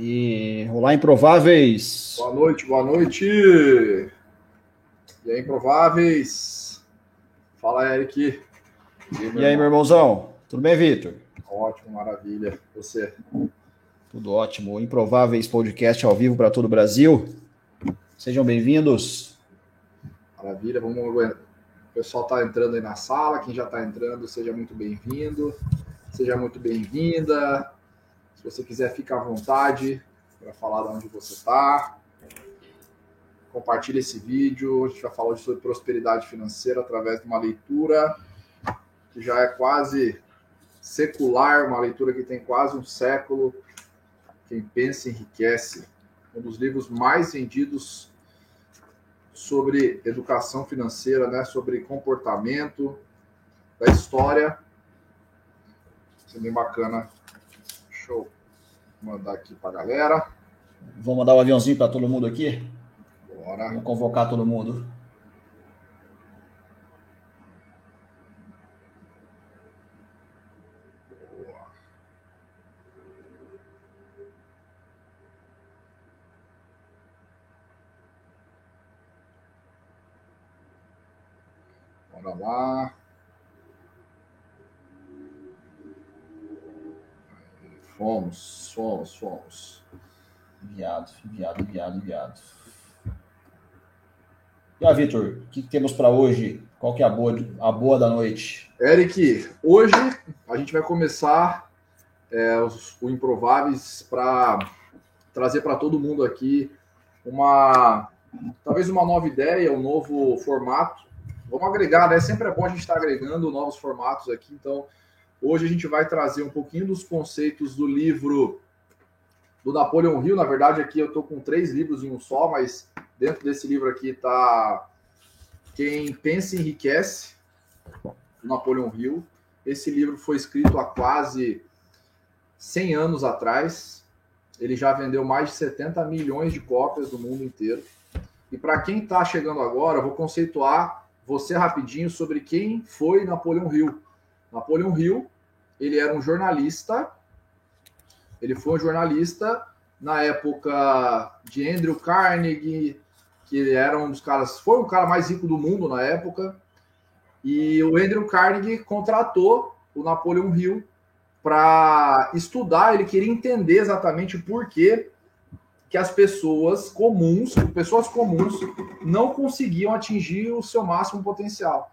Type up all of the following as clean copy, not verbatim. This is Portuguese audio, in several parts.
E olá, Improváveis. Boa noite, boa noite. E aí, Improváveis. Fala, Eric. E aí, meu irmãozão? Tudo bem, Vitor? Ótimo, maravilha. Você? Tudo ótimo. Improváveis Podcast ao vivo para todo o Brasil. Sejam bem-vindos. Maravilha, vamos aguentar. O pessoal está entrando aí na sala. Quem já está entrando, seja muito bem-vindo. Seja muito bem-vinda. Se você quiser, fica à vontade para falar de onde você está. Compartilhe esse vídeo. A gente vai falar sobre prosperidade financeira através de uma leitura que já é quase secular, uma leitura que tem quase um século. Quem Pensa Enriquece. Um dos livros mais vendidos sobre educação financeira, né? Sobre comportamento, da história. Isso é bem bacana. Deixa eu mandar aqui para a galera. Vou mandar um aviãozinho para todo mundo aqui? Bora. Vou convocar todo mundo. Bora lá. Fomos. Enviado. E aí, Vitor, o que temos para hoje? Qual que é a boa da noite? Eric, hoje a gente vai começar o Improváveis para trazer para todo mundo aqui talvez uma nova ideia, um novo formato. Vamos agregar, né? Sempre é bom a gente estar agregando novos formatos aqui, então... Hoje a gente vai trazer um pouquinho dos conceitos do livro do Napoleon Hill. Na verdade, aqui eu estou com 3 livros em um só, mas dentro desse livro aqui está Quem Pensa Enriquece, do Napoleon Hill. Esse livro foi escrito há quase 100 anos atrás. Ele já vendeu mais de 70 milhões de cópias no mundo inteiro. E para quem está chegando agora, eu vou conceituar você rapidinho sobre quem foi Napoleon Hill. Napoleon Hill, ele era um jornalista, ele foi um jornalista na época de Andrew Carnegie, que ele era foi o cara mais rico do mundo na época, e o Andrew Carnegie contratou o Napoleon Hill para estudar, ele queria entender exatamente por que as pessoas comuns não conseguiam atingir o seu máximo potencial.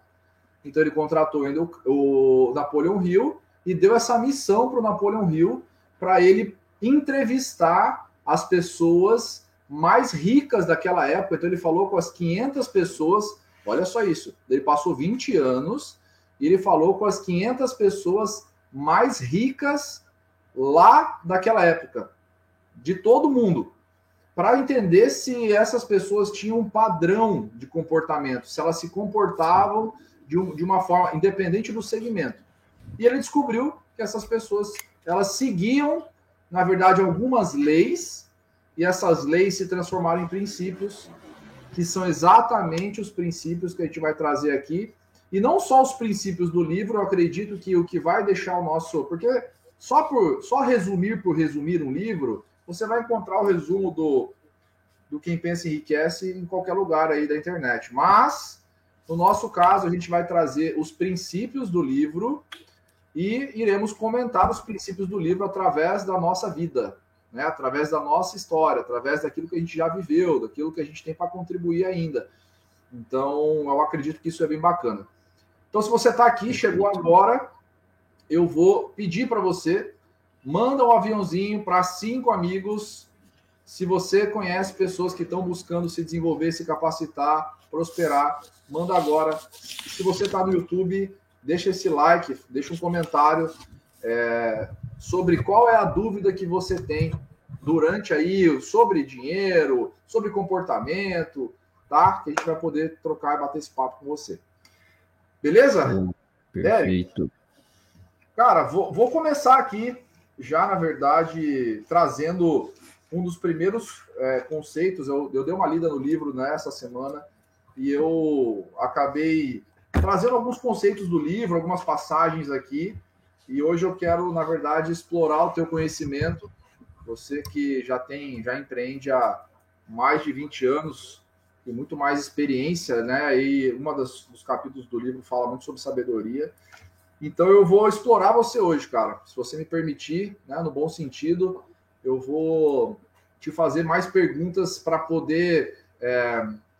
Então, ele contratou o Napoleon Hill e deu essa missão para o Napoleon Hill para ele entrevistar as pessoas mais ricas daquela época. Então, ele falou com as 500 pessoas. Olha só isso. Ele passou 20 anos e ele falou com as 500 pessoas mais ricas lá daquela época, de todo mundo, para entender se essas pessoas tinham um padrão de comportamento, se elas se comportavam de uma forma independente do segmento. E ele descobriu que essas pessoas, elas seguiam, na verdade, algumas leis, e essas leis se transformaram em princípios, que são exatamente os princípios que a gente vai trazer aqui. E não só os princípios do livro, eu acredito que o que vai deixar o nosso... Porque só resumir um livro, você vai encontrar o resumo do Quem Pensa Enriquece em qualquer lugar aí da internet. Mas... No nosso caso, a gente vai trazer os princípios do livro e iremos comentar os princípios do livro através da nossa vida, né? Através da nossa história, através daquilo que a gente já viveu, daquilo que a gente tem para contribuir ainda. Então, eu acredito que isso é bem bacana. Então, se você está aqui, chegou agora, eu vou pedir para você, manda um aviãozinho para 5 amigos, se você conhece pessoas que estão buscando se desenvolver, se capacitar, prosperar, manda agora. Se você está no YouTube, deixa esse like, deixa um comentário sobre qual é a dúvida que você tem durante aí, sobre dinheiro, sobre comportamento, tá? Que a gente vai poder trocar e bater esse papo com você. Beleza? Perfeito. Cara, vou começar aqui, já na verdade, trazendo um dos primeiros conceitos. Eu dei uma lida no livro nessa semana, e eu acabei trazendo alguns conceitos do livro, algumas passagens aqui, e hoje eu quero, na verdade, explorar o teu conhecimento Você que já empreende há mais de 20 anos, tem muito mais experiência, né? E um dos capítulos do livro fala muito sobre sabedoria. Então eu vou explorar você hoje, cara. Se você me permitir, né, no bom sentido, eu vou te fazer mais perguntas para poder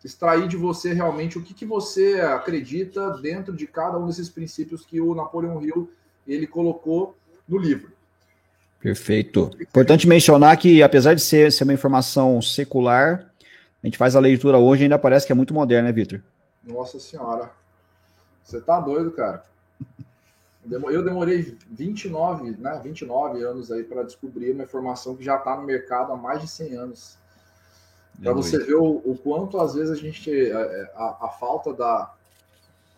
extrair de você realmente o que você acredita dentro de cada um desses princípios que o Napoleon Hill ele colocou no livro. Perfeito. Importante mencionar que, apesar de ser uma informação secular, a gente faz a leitura hoje e ainda parece que é muito moderna, né, Vitor? Nossa Senhora. Você tá doido, cara. Eu demorei 29 anos aí para descobrir uma informação que já está no mercado há mais de 100 anos. Para você ver o quanto, às vezes, a gente... A falta da...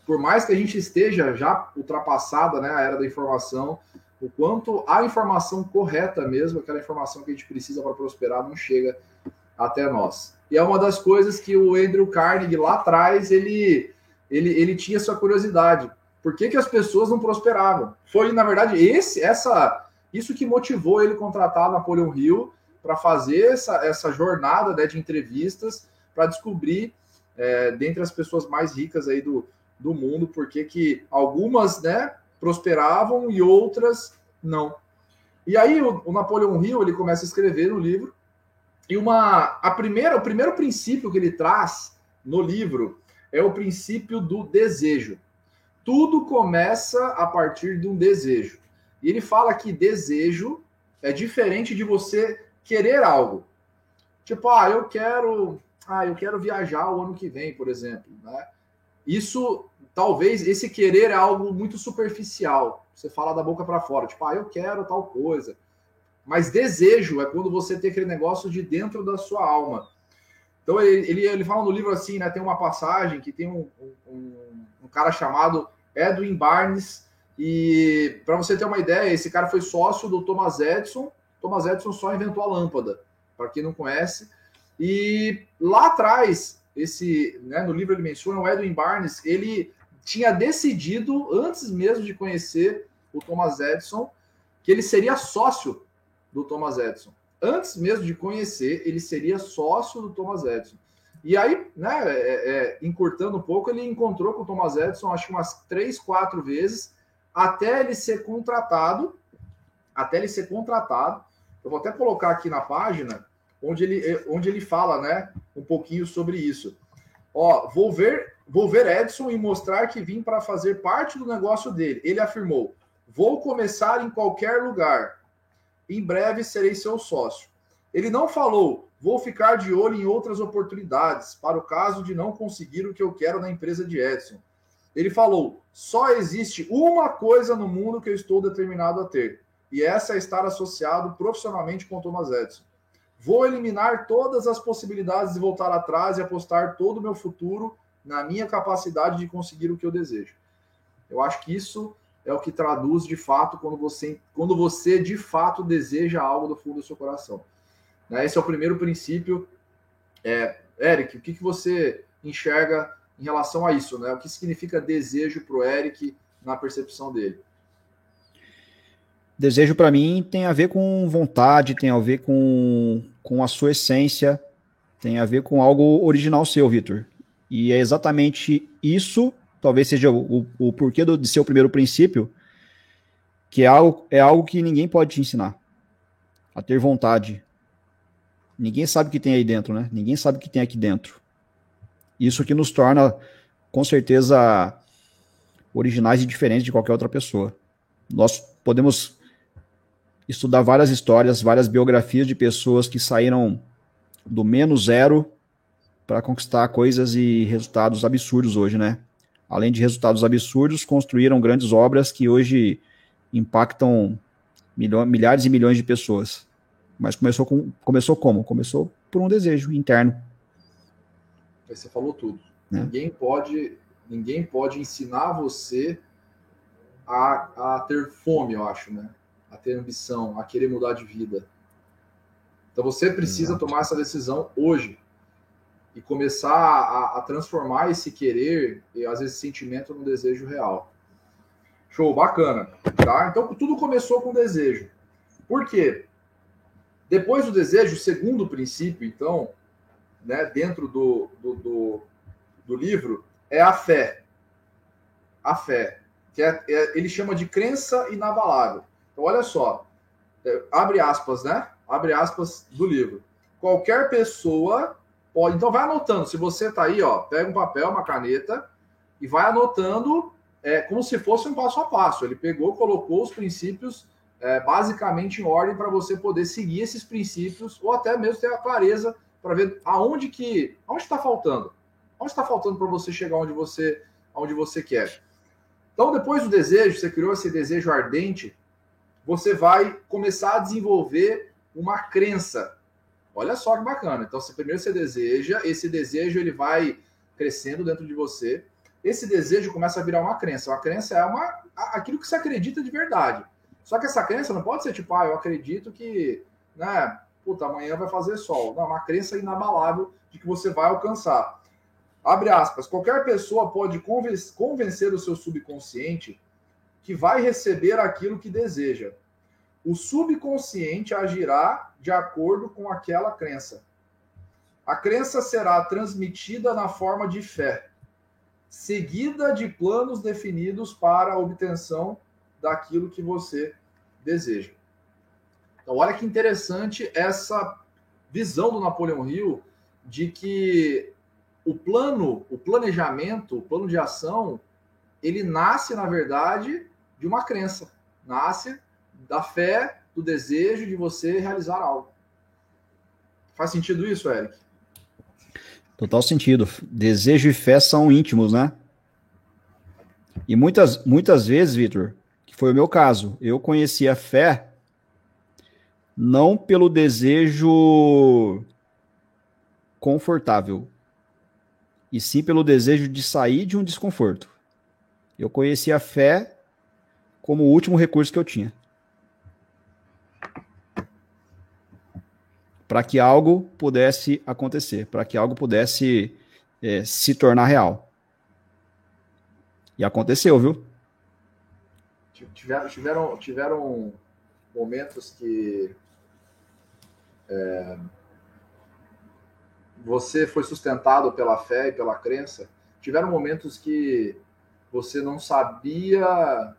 Por mais que a gente esteja já ultrapassada, né, a era da informação, o quanto a informação correta mesmo, aquela informação que a gente precisa para prosperar, não chega até nós. E é uma das coisas que o Andrew Carnegie, lá atrás, ele tinha essa curiosidade. Por que as pessoas não prosperavam? Foi, na verdade, isso que motivou ele contratar Napoleon Hill para fazer essa jornada, né, de entrevistas para descobrir, dentre as pessoas mais ricas aí do mundo, por que algumas, né, prosperavam e outras não. E aí o Napoleon Hill ele começa a escrever no livro e o primeiro princípio que ele traz no livro é o princípio do desejo. Tudo começa a partir de um desejo. E ele fala que desejo é diferente de você querer algo. Tipo, eu quero viajar o ano que vem, por exemplo, né? Isso, talvez, esse querer é algo muito superficial. Você fala da boca para fora, tipo, eu quero tal coisa. Mas desejo é quando você tem aquele negócio de dentro da sua alma. Então, ele fala no livro assim, né? Tem uma passagem que tem um cara chamado Edwin Barnes, e para você ter uma ideia, esse cara foi sócio do Thomas Edison. Thomas Edison só inventou a lâmpada, para quem não conhece. E lá atrás, né, no livro ele menciona, o Edwin Barnes, ele tinha decidido, antes mesmo de conhecer o Thomas Edison, que ele seria sócio do Thomas Edison. Antes mesmo de conhecer, ele seria sócio do Thomas Edison. E aí, né, encurtando um pouco, ele encontrou com o Thomas Edison, acho que umas 3-4 vezes, até ele ser contratado. Eu vou até colocar aqui na página, onde ele fala, né, um pouquinho sobre isso. Ó, vou ver Edison e mostrar que vim para fazer parte do negócio dele. Ele afirmou, vou começar em qualquer lugar. Em breve serei seu sócio. Ele não falou, vou ficar de olho em outras oportunidades, para o caso de não conseguir o que eu quero na empresa de Edison. Ele falou, só existe uma coisa no mundo que eu estou determinado a ter, e essa é estar associado profissionalmente com Thomas Edison. Vou eliminar todas as possibilidades de voltar atrás e apostar todo o meu futuro na minha capacidade de conseguir o que eu desejo. Eu acho que isso é o que traduz, de fato, quando você de fato deseja algo do fundo do seu coração. Né? Esse é o primeiro princípio. Eric, o que você enxerga em relação a isso? Né? O que significa desejo para o Eric na percepção dele? Desejo, para mim, tem a ver com vontade, tem a ver com a sua essência, tem a ver com algo original seu, Vitor. E é exatamente isso, talvez seja o porquê de seu primeiro princípio, que é algo que ninguém pode te ensinar, a ter vontade. Ninguém sabe o que tem aí dentro, né? Ninguém sabe o que tem aqui dentro. Isso que nos torna, com certeza, originais e diferentes de qualquer outra pessoa. Nós podemos estudar várias histórias, várias biografias de pessoas que saíram do menos zero para conquistar coisas e resultados absurdos hoje, né? Além de resultados absurdos, construíram grandes obras que hoje impactam milhares e milhões de pessoas. Mas começou como? Começou por um desejo interno. Aí você falou tudo. É. Ninguém pode ensinar você a ter fome, eu acho, né? A ter ambição, a querer mudar de vida. Então você precisa tomar essa decisão hoje e começar a transformar esse querer e, às vezes, esse sentimento num desejo real. Show, bacana. Tá? Então tudo começou com desejo. Por quê? Depois do desejo, o segundo princípio, então, né, dentro do livro, é a fé. A fé, que ele chama de crença inabalável. Então, olha só, abre aspas, né? Abre aspas do livro. Qualquer pessoa pode... Então, vai anotando. Se você está aí, ó, pega um papel, uma caneta e vai anotando como se fosse um passo a passo. Ele pegou, colocou os princípios basicamente em ordem para você poder seguir esses princípios ou até mesmo ter a clareza para ver aonde está faltando. Onde está faltando para você chegar onde você quer. Então, depois do desejo, você criou esse desejo ardente, você vai começar a desenvolver uma crença. Olha só que bacana. Então, se primeiro você deseja, esse desejo ele vai crescendo dentro de você. Esse desejo começa a virar uma crença. Uma crença é aquilo que você acredita de verdade. Só que essa crença não pode ser tipo, eu acredito que, né, amanhã vai fazer sol. Não, é uma crença inabalável de que você vai alcançar. Abre aspas. Qualquer pessoa pode convencer o seu subconsciente que vai receber aquilo que deseja. O subconsciente agirá de acordo com aquela crença. A crença será transmitida na forma de fé, seguida de planos definidos para a obtenção daquilo que você deseja. Então, olha que interessante essa visão do Napoleon Hill de que o plano, o planejamento, o plano de ação, ele nasce, na verdade, de uma crença. Nasce da fé, do desejo de você realizar algo. Faz sentido isso, Eric? Total sentido. Desejo e fé são íntimos, né? E muitas vezes, Vitor, que foi o meu caso, eu conheci a fé não pelo desejo confortável, e sim pelo desejo de sair de um desconforto. Eu conheci a fé como o último recurso que eu tinha, para que algo pudesse acontecer, para que algo pudesse se tornar real. E aconteceu, viu? Tiveram momentos que você foi sustentado pela fé e pela crença. Tiveram momentos que você não sabia,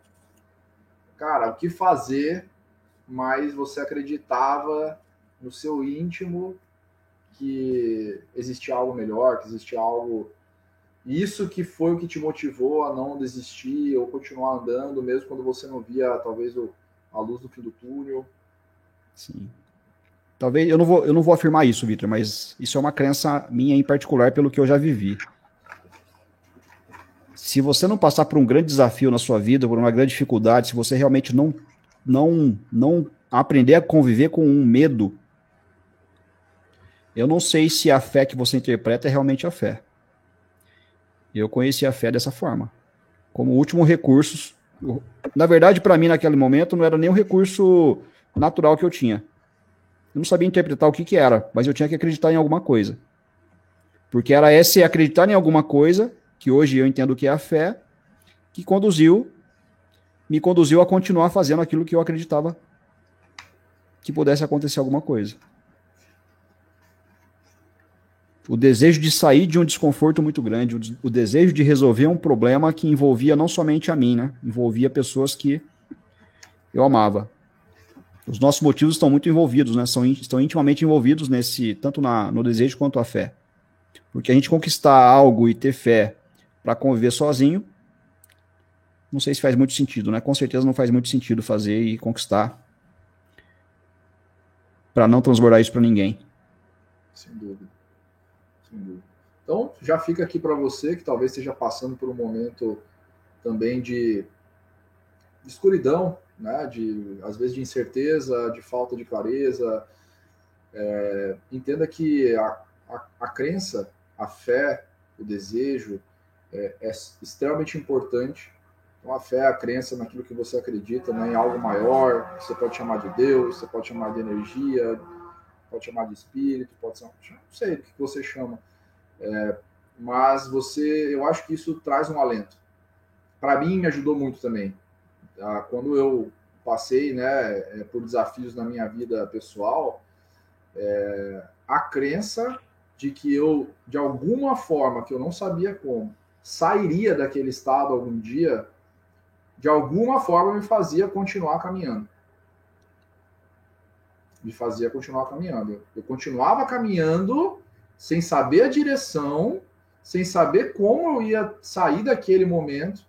cara, o que fazer, mas você acreditava no seu íntimo que existia algo melhor, que existia algo... Isso que foi o que te motivou a não desistir ou continuar andando, mesmo quando você não via, talvez, a luz do fim do túnel. Sim. Talvez, eu não vou afirmar isso, Vitor, mas isso é uma crença minha em particular pelo que eu já vivi. Se você não passar por um grande desafio na sua vida, por uma grande dificuldade, se você realmente não aprender a conviver com um medo, eu não sei se a fé que você interpreta é realmente a fé. Eu conheci a fé dessa forma, como último recurso. Na verdade, para mim, naquele momento, não era nem um recurso natural que eu tinha. Eu não sabia interpretar o que era, mas eu tinha que acreditar em alguma coisa. Porque era esse acreditar em alguma coisa, que hoje eu entendo que é a fé, que me conduziu a continuar fazendo aquilo que eu acreditava que pudesse acontecer alguma coisa. O desejo de sair de um desconforto muito grande, o desejo de resolver um problema que envolvia não somente a mim, né? Envolvia pessoas que eu amava. Os nossos motivos estão muito envolvidos, né? Estão intimamente envolvidos tanto no desejo quanto a fé. Porque a gente conquistar algo e ter fé para conviver sozinho, não sei se faz muito sentido, né? Com certeza não faz muito sentido fazer e conquistar para não transbordar isso para ninguém. Sem dúvida. Então, já fica aqui para você que talvez esteja passando por um momento também de escuridão, né? Às vezes de incerteza, de falta de clareza. Entenda que a crença, a fé, o desejo é extremamente importante. Então, a fé, a crença naquilo que você acredita, né? Em algo maior, que você pode chamar de Deus, você pode chamar de energia, pode chamar de espírito, não sei o que você chama, mas eu acho que isso traz um alento. Para mim, me ajudou muito também. Quando eu passei, né, por desafios na minha vida pessoal, a crença de que eu, de alguma forma, que eu não sabia como, sairia daquele estado algum dia, de alguma forma me fazia continuar caminhando. Eu continuava caminhando sem saber a direção, sem saber como eu ia sair daquele momento,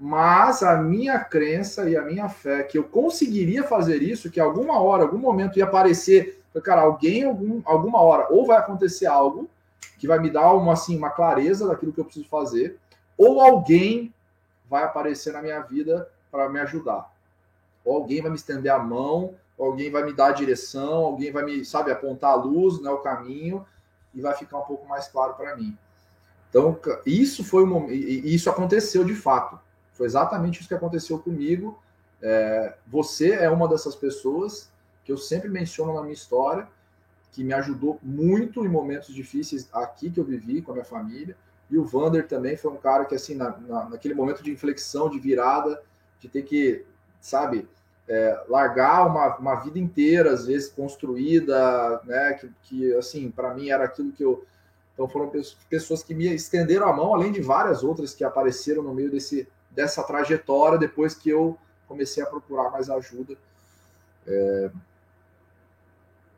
mas a minha crença e a minha fé que eu conseguiria fazer isso, que alguma hora, algum momento ia aparecer, cara, alguma hora, ou vai acontecer algo que vai me dar uma clareza daquilo que eu preciso fazer, ou alguém vai aparecer na minha vida para me ajudar. Ou alguém vai me estender a mão, alguém vai me dar a direção, alguém vai me, apontar a luz, né, o caminho, e vai ficar um pouco mais claro para mim. Então, isso foi um momento, e isso aconteceu de fato. Foi exatamente isso que aconteceu comigo. Você é uma dessas pessoas que eu sempre menciono na minha história, que me ajudou muito em momentos difíceis aqui que eu vivi com a minha família. E o Vander também foi um cara que, assim, naquele momento de inflexão, de virada, de ter que, largar uma vida inteira, às vezes, construída, né, que assim, para mim era aquilo que eu... Então, foram pessoas que me estenderam a mão, além de várias outras que apareceram no meio dessa trajetória, depois que eu comecei a procurar mais ajuda.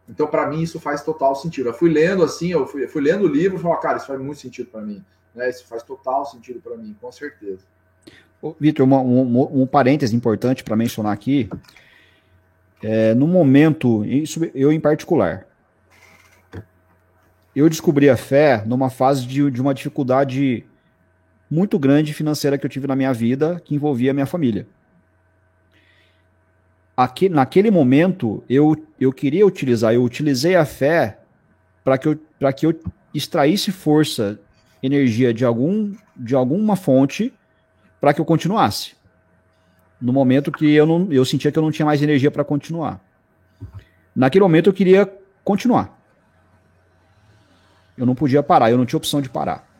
Então, para mim, isso faz total sentido. Eu fui lendo, assim, eu fui lendo o livro e falei, cara, isso faz muito sentido para mim. Né? Isso faz total sentido para mim, com certeza. Vitor, um parêntese importante para mencionar aqui. No momento, isso eu em particular... Eu descobri a fé numa fase de uma dificuldade muito grande financeira que eu tive na minha vida, que envolvia a minha família. Naquele momento, eu utilizei a fé para que eu extraísse força, energia de alguma fonte, para que eu continuasse. No momento que eu sentia que eu não tinha mais energia para continuar. Naquele momento, eu queria continuar. Eu não podia parar, eu não tinha opção de parar.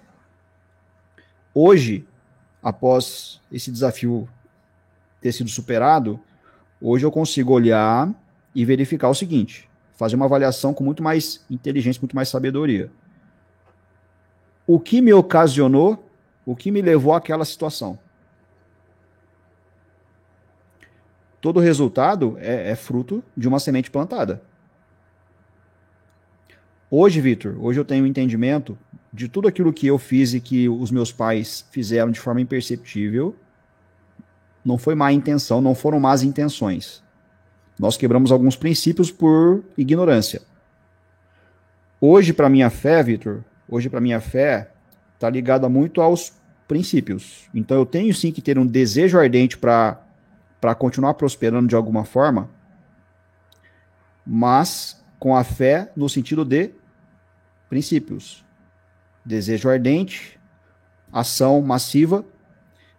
Hoje, após esse desafio ter sido superado, hoje eu consigo olhar e verificar o seguinte, fazer uma avaliação com muito mais inteligência, muito mais sabedoria. O que me ocasionou, o que me levou àquela situação? Todo resultado é fruto de uma semente plantada. Hoje, Vitor, eu tenho um entendimento de tudo aquilo que eu fiz e que os meus pais fizeram de forma imperceptível. Não foi má intenção, não foram más intenções. Nós quebramos alguns princípios por ignorância. Hoje para minha fé está ligada muito aos princípios. Então eu tenho sim que ter um desejo ardente para continuar prosperando de alguma forma, mas com a fé no sentido de princípios, desejo ardente, ação massiva,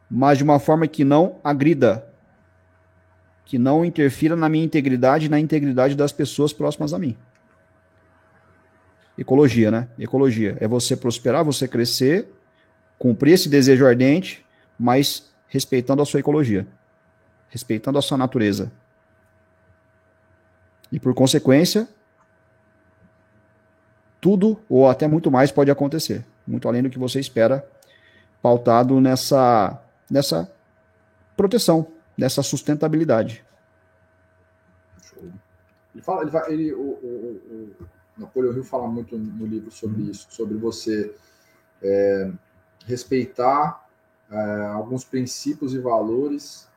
mas de uma forma que não agrida, que não interfira na minha integridade e na integridade das pessoas próximas a mim. Ecologia, né? Ecologia é você prosperar, você crescer, cumprir esse desejo ardente, mas respeitando a sua ecologia, respeitando a sua natureza. E por consequência, tudo, ou até muito mais, pode acontecer. Muito além do que você espera, pautado nessa proteção, nessa sustentabilidade. O Napoleon Hill fala muito no livro sobre isso, sobre você respeitar alguns princípios e valores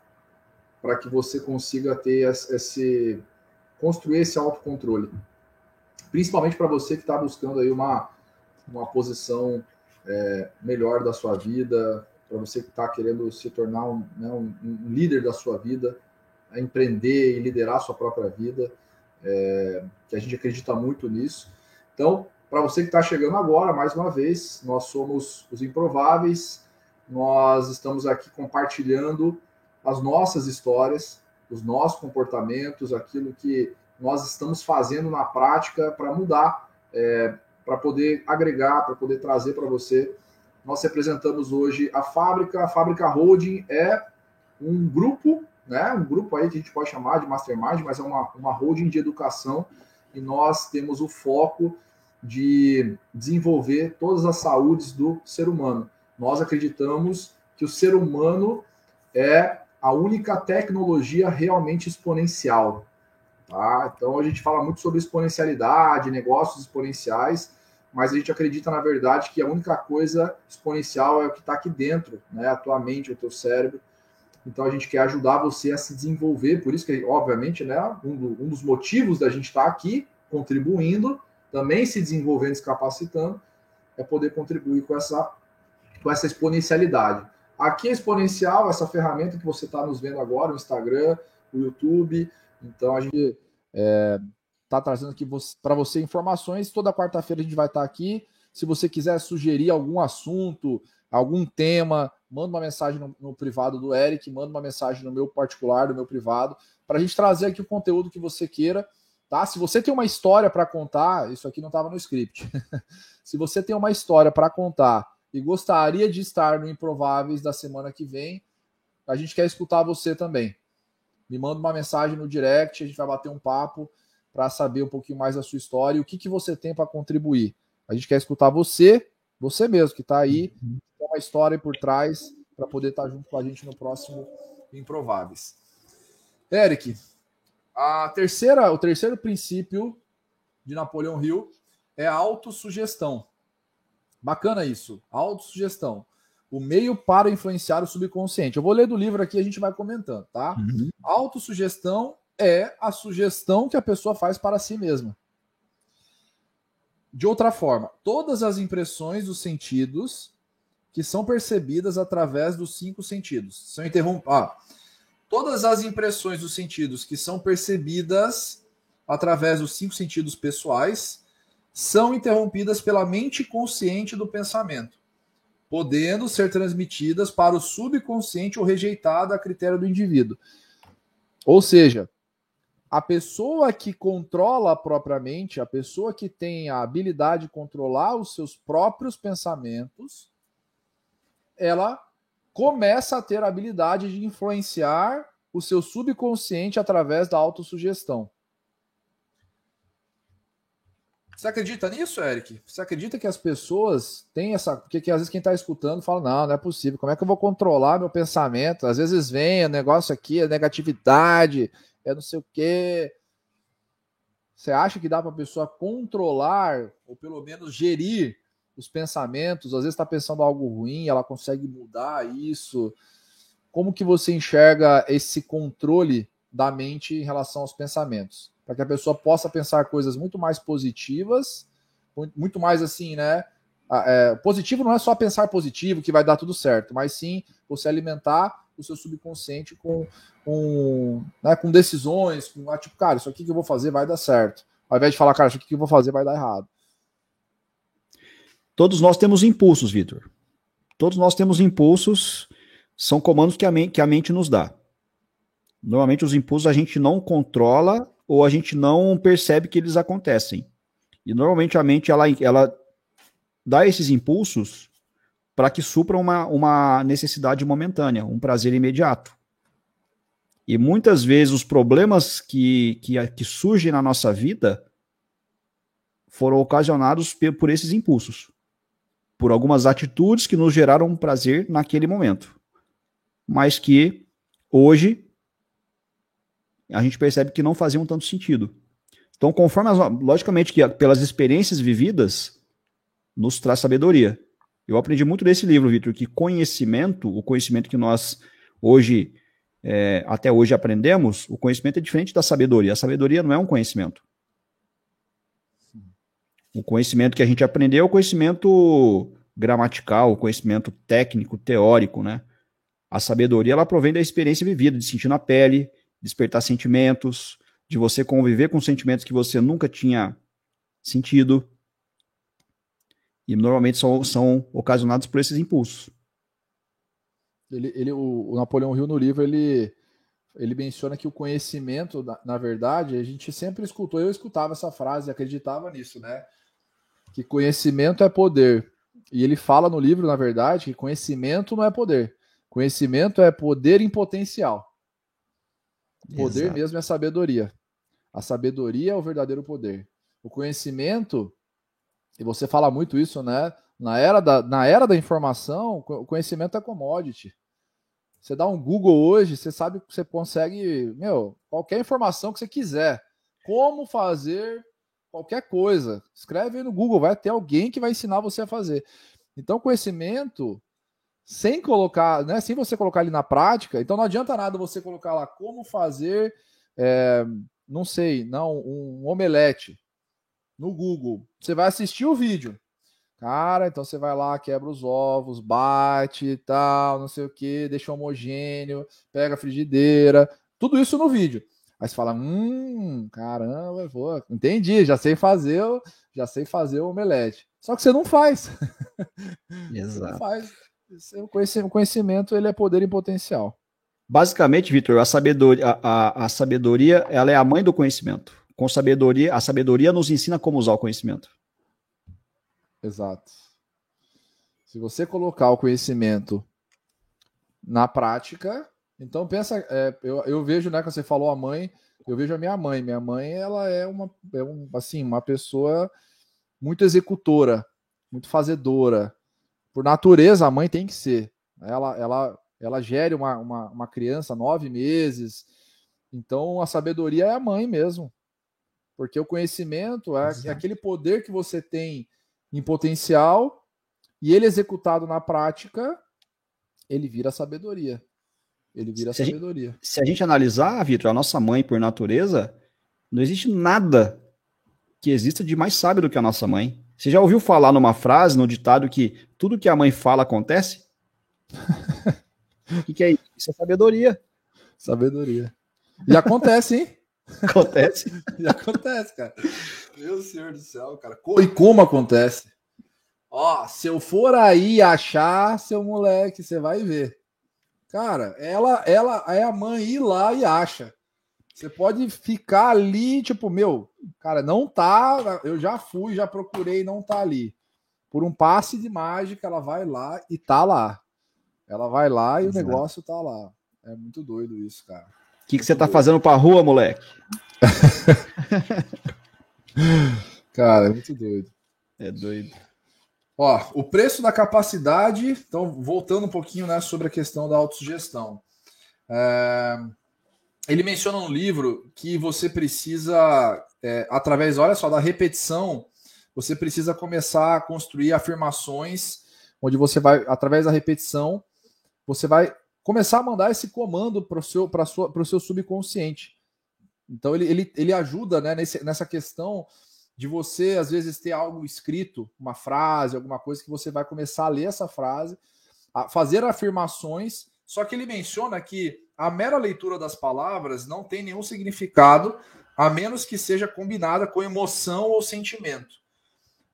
para que você consiga ter construir esse autocontrole. Principalmente para você que está buscando aí uma posição melhor da sua vida, para você que está querendo se tornar um líder da sua vida, empreender e liderar a sua própria vida, que a gente acredita muito nisso. Então, para você que está chegando agora, mais uma vez, nós somos os Improváveis, nós estamos aqui compartilhando as nossas histórias, os nossos comportamentos, aquilo que nós estamos fazendo na prática para mudar, para poder agregar, para poder trazer para você. Nós representamos hoje a Fábrica. A Fábrica Holding é um grupo, né? Um grupo aí que a gente pode chamar de mastermind, mas é uma holding de educação, e nós temos o foco de desenvolver todas as saúdes do ser humano. Nós acreditamos que o ser humano é a única tecnologia realmente exponencial. Tá? Então, a gente fala muito sobre exponencialidade, negócios exponenciais, mas a gente acredita, na verdade, que a única coisa exponencial é o que está aqui dentro, né? A tua mente, o teu cérebro. Então, a gente quer ajudar você a se desenvolver. Por isso que, obviamente, né, um dos motivos da gente estar aqui contribuindo, também se desenvolvendo, se capacitando, é poder contribuir com essa exponencialidade. Aqui é exponencial, essa ferramenta que você está nos vendo agora, o Instagram, o YouTube. Então, a gente está trazendo aqui para você informações. Toda quarta-feira a gente vai estar aqui. Se você quiser sugerir algum assunto, algum tema, manda uma mensagem no privado do Eric, manda uma mensagem no meu particular, no meu privado, para a gente trazer aqui o conteúdo que você queira. Tá? Se você tem uma história para contar, isso aqui não estava no script. Se você tem uma história para contar e gostaria de estar no Improváveis da semana que vem, a gente quer escutar você também. Me manda uma mensagem no direct, a gente vai bater um papo para saber um pouquinho mais da sua história e o que você tem para contribuir. A gente quer escutar você mesmo que está aí, tem uma história por trás para poder estar junto com a gente no próximo Improváveis. Eric, o terceiro princípio de Napoleon Hill é a autossugestão. Bacana isso, autossugestão. O meio para influenciar o subconsciente. Eu vou ler do livro aqui e a gente vai comentando, tá? Uhum. Autossugestão é a sugestão que a pessoa faz para si mesma. De outra forma, todas as impressões dos sentidos que são percebidas através dos 5 sentidos. Todas as impressões dos sentidos que são percebidas através dos 5 sentidos pessoais são interrompidas pela mente consciente do pensamento, podendo ser transmitidas para o subconsciente ou rejeitada a critério do indivíduo. Ou seja, a pessoa que controla a própria mente, a pessoa que tem a habilidade de controlar os seus próprios pensamentos, ela começa a ter a habilidade de influenciar o seu subconsciente através da autossugestão. Você acredita nisso, Eric? Você acredita que as pessoas têm essa... Porque às vezes quem está escutando fala, não é possível. Como é que eu vou controlar meu pensamento? Às vezes vem o negócio aqui, é negatividade, é não sei o quê. Você acha que dá para a pessoa controlar ou pelo menos gerir os pensamentos? Às vezes está pensando algo ruim, ela consegue mudar isso. Como que você enxerga esse controle da mente em relação aos pensamentos? Para que a pessoa possa pensar coisas muito mais positivas, muito mais assim, né? Positivo não é só pensar positivo, que vai dar tudo certo, mas sim você alimentar o seu subconsciente com decisões, com tipo, cara, isso aqui que eu vou fazer vai dar certo. Ao invés de falar, cara, isso aqui que eu vou fazer vai dar errado. Todos nós temos impulsos, Vitor. Todos nós temos impulsos, são comandos que a mente nos dá. Normalmente os impulsos a gente não controla, ou a gente não percebe que eles acontecem. E normalmente a mente ela dá esses impulsos para que supra uma necessidade momentânea, um prazer imediato. E muitas vezes os problemas que surgem na nossa vida foram ocasionados por esses impulsos, por algumas atitudes que nos geraram um prazer naquele momento, mas que hoje a gente percebe que não faziam tanto sentido. Então, logicamente, que pelas experiências vividas, nos traz sabedoria. Eu aprendi muito desse livro, Vitor, que o conhecimento que nós hoje, até hoje aprendemos, o conhecimento é diferente da sabedoria. A sabedoria não é um conhecimento. O conhecimento que a gente aprendeu é o conhecimento gramatical, o conhecimento técnico, teórico, né? A sabedoria, ela provém da experiência vivida, de sentir na pele, despertar sentimentos, de você conviver com sentimentos que você nunca tinha sentido. E normalmente são ocasionados por esses impulsos. O Napoleon Hill, no livro, ele menciona que o conhecimento, na verdade, a gente sempre escutou, eu escutava essa frase, acreditava nisso, né? Que conhecimento é poder. E ele fala no livro, na verdade, que conhecimento não é poder. Conhecimento é poder em potencial. Poder Exato. Mesmo é sabedoria. A sabedoria é o verdadeiro poder. O conhecimento, e você fala muito isso, né? Na era da informação, o conhecimento é commodity. Você dá um Google hoje, você sabe que você consegue, qualquer informação que você quiser. Como fazer qualquer coisa. Escreve aí no Google, vai ter alguém que vai ensinar você a fazer. Então, conhecimento, sem colocar, né? Sem você colocar ele na prática, então não adianta nada você colocar lá como fazer, um omelete no Google. Você vai assistir o vídeo. Cara, então você vai lá, quebra os ovos, bate e tal, não sei o que, deixa homogêneo, pega a frigideira, tudo isso no vídeo. Aí você fala, caramba, pô, entendi, já sei fazer o omelete. Só que você não faz. Exato. Não faz. O conhecimento, ele é poder em potencial. Basicamente, Vitor, a sabedoria, ela é a mãe do conhecimento. Com sabedoria, a sabedoria nos ensina como usar o conhecimento. Exato. Se você colocar o conhecimento na prática, então pensa, eu vejo, né, quando você falou a mãe, eu vejo a minha mãe. Minha mãe, ela é uma pessoa muito executora, muito fazedora. Por natureza, a mãe tem que ser. Ela gere uma criança 9 meses. Então, a sabedoria é a mãe mesmo. Porque o conhecimento é aquele poder que você tem em potencial, e ele executado na prática, ele vira sabedoria. Se a gente analisar, Vitor, a nossa mãe, por natureza, não existe nada que exista de mais sábio do que a nossa mãe. Você já ouviu falar numa frase, no ditado, que tudo que a mãe fala acontece? O que é isso? Isso é sabedoria. Sabedoria. E acontece, hein? Acontece? E acontece, cara. Meu Senhor do céu, cara. E como acontece? Ó, se eu for aí achar seu moleque, você vai ver. Cara, ela é a mãe ir lá e acha. Você pode ficar ali, cara, não tá, eu já fui, já procurei, não tá ali. Por um passe de mágica, ela vai lá e tá lá. Ela vai lá e o negócio tá lá. É muito doido isso, cara. O que você tá fazendo pra rua, moleque? Cara, é muito doido. É doido. Ó, o preço da capacidade. Então, voltando um pouquinho, né, sobre a questão da autossugestão. Ele menciona no livro que você precisa, através, olha só, da repetição, você precisa começar a construir afirmações, onde você vai, através da repetição, você vai começar a mandar esse comando para o seu subconsciente. Então, ele ajuda, né, nessa questão de você, às vezes, ter algo escrito, uma frase, alguma coisa, que você vai começar a ler essa frase, a fazer afirmações. Só que ele menciona que a mera leitura das palavras não tem nenhum significado, a menos que seja combinada com emoção ou sentimento.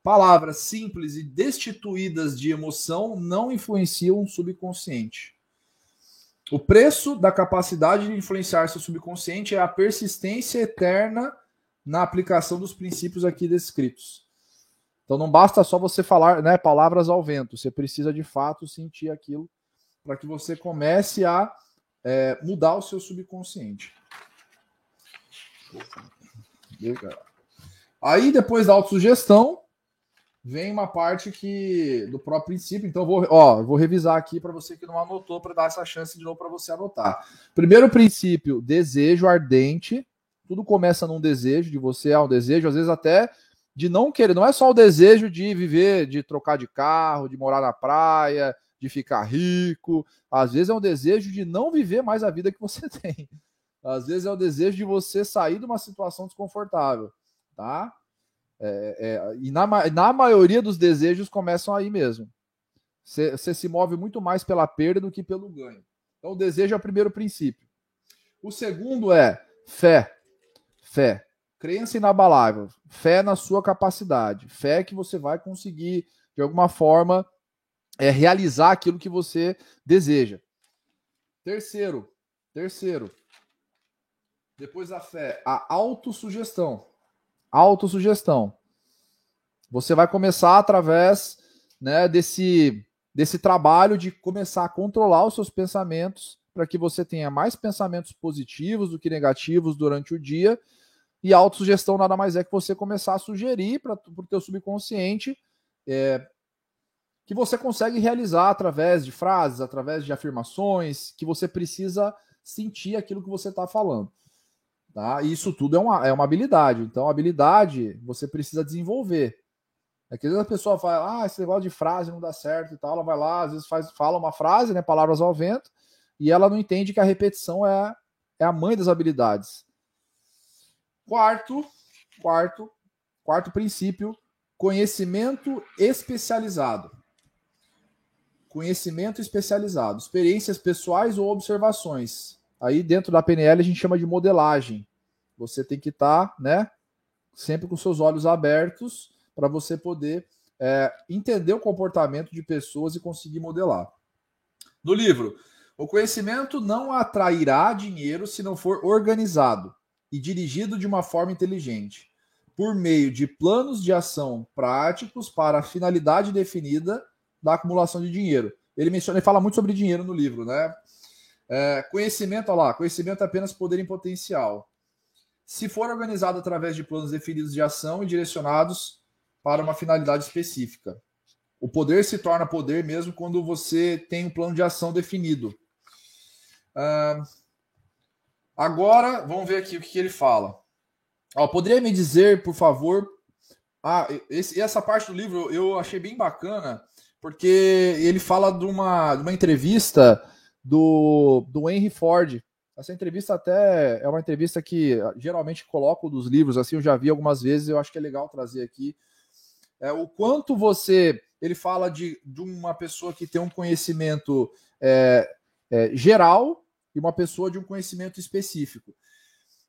Palavras simples e destituídas de emoção não influenciam o subconsciente. O preço da capacidade de influenciar seu subconsciente é a persistência eterna na aplicação dos princípios aqui descritos. Então não basta só você falar, né, palavras ao vento, você precisa de fato sentir aquilo para que você comece a mudar o seu subconsciente. Aí depois da autossugestão, vem uma parte que do próprio princípio, então vou revisar aqui para você que não anotou, para dar essa chance de novo para você anotar. Primeiro princípio, desejo ardente. Tudo começa num desejo, de você um desejo, às vezes até de não querer. Não é só o desejo de viver, de trocar de carro, de morar na praia, de ficar rico. Às vezes é um desejo de não viver mais a vida que você tem. Às vezes é o desejo de você sair de uma situação desconfortável, tá? E na maioria dos desejos começam aí mesmo. Você se move muito mais pela perda do que pelo ganho. Então o desejo é o primeiro princípio. O segundo é fé, crença inabalável, fé na sua capacidade, fé que você vai conseguir de alguma forma realizar aquilo que você deseja. Terceiro, depois da fé, a autossugestão. Você vai começar através, né, desse trabalho de começar a controlar os seus pensamentos para que você tenha mais pensamentos positivos do que negativos durante o dia E a autossugestão nada mais é que você começar a sugerir para o teu subconsciente que você consegue realizar através de frases, através de afirmações, que você precisa sentir aquilo que você está falando. Tá? E isso tudo é uma habilidade. Então, a habilidade você precisa desenvolver. É que às vezes a pessoa fala, esse negócio de frase não dá certo e tal, ela vai lá, às vezes fala uma frase, né, palavras ao vento, e ela não entende que a repetição é a mãe das habilidades. Quarto princípio, conhecimento especializado. Conhecimento especializado, experiências pessoais ou observações. Aí dentro da PNL a gente chama de modelagem. Você tem que estar, né, sempre com seus olhos abertos para você poder entender o comportamento de pessoas e conseguir modelar. No livro, o conhecimento não atrairá dinheiro se não for organizado e dirigido de uma forma inteligente, por meio de planos de ação práticos para a finalidade definida da acumulação de dinheiro. Ele fala muito sobre dinheiro no livro, né? Conhecimento é apenas poder em potencial. Se for organizado através de planos definidos de ação e direcionados para uma finalidade específica. O poder se torna poder mesmo quando você tem um plano de ação definido. Agora, vamos ver aqui o que ele fala. Poderia me dizer, por favor... essa parte do livro eu achei bem bacana, porque ele fala de uma entrevista do Henry Ford. Essa entrevista até é uma entrevista que geralmente coloco dos livros, assim eu já vi algumas vezes, eu acho que é legal trazer aqui. O quanto você... Ele fala de uma pessoa que tem um conhecimento geral e uma pessoa de um conhecimento específico.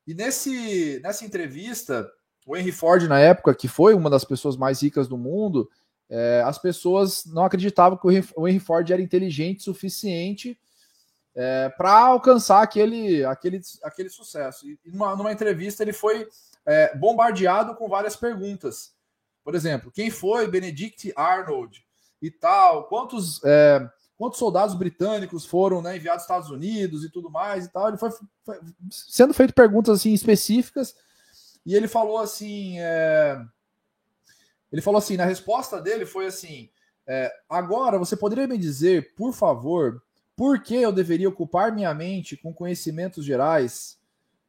E nessa entrevista, o Henry Ford, na época, que foi uma das pessoas mais ricas do mundo, as pessoas não acreditavam que o Henry Ford era inteligente o suficiente para alcançar aquele sucesso. E numa entrevista ele foi bombardeado com várias perguntas. Por exemplo, quem foi Benedict Arnold e tal? Quantos soldados britânicos foram, né, enviados aos Estados Unidos e tudo mais e tal? Ele foi sendo feito perguntas assim, específicas, e ele falou assim... Ele falou assim, na resposta dele foi assim... agora, você poderia me dizer, por favor, por que eu deveria ocupar minha mente com conhecimentos gerais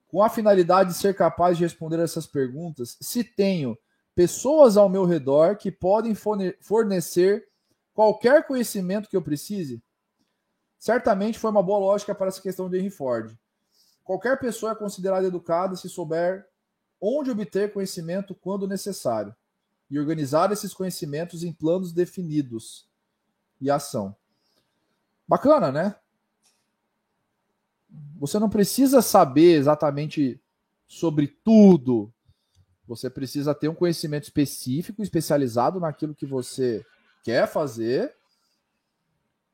com a finalidade de ser capaz de responder essas perguntas, se tenho... pessoas ao meu redor que podem fornecer qualquer conhecimento que eu precise? Certamente foi uma boa lógica para essa questão de Henry Ford. Qualquer pessoa é considerada educada se souber onde obter conhecimento quando necessário e organizar esses conhecimentos em planos definidos e ação. Bacana, né? Você não precisa saber exatamente sobre tudo. Você precisa ter um conhecimento específico, especializado naquilo que você quer fazer.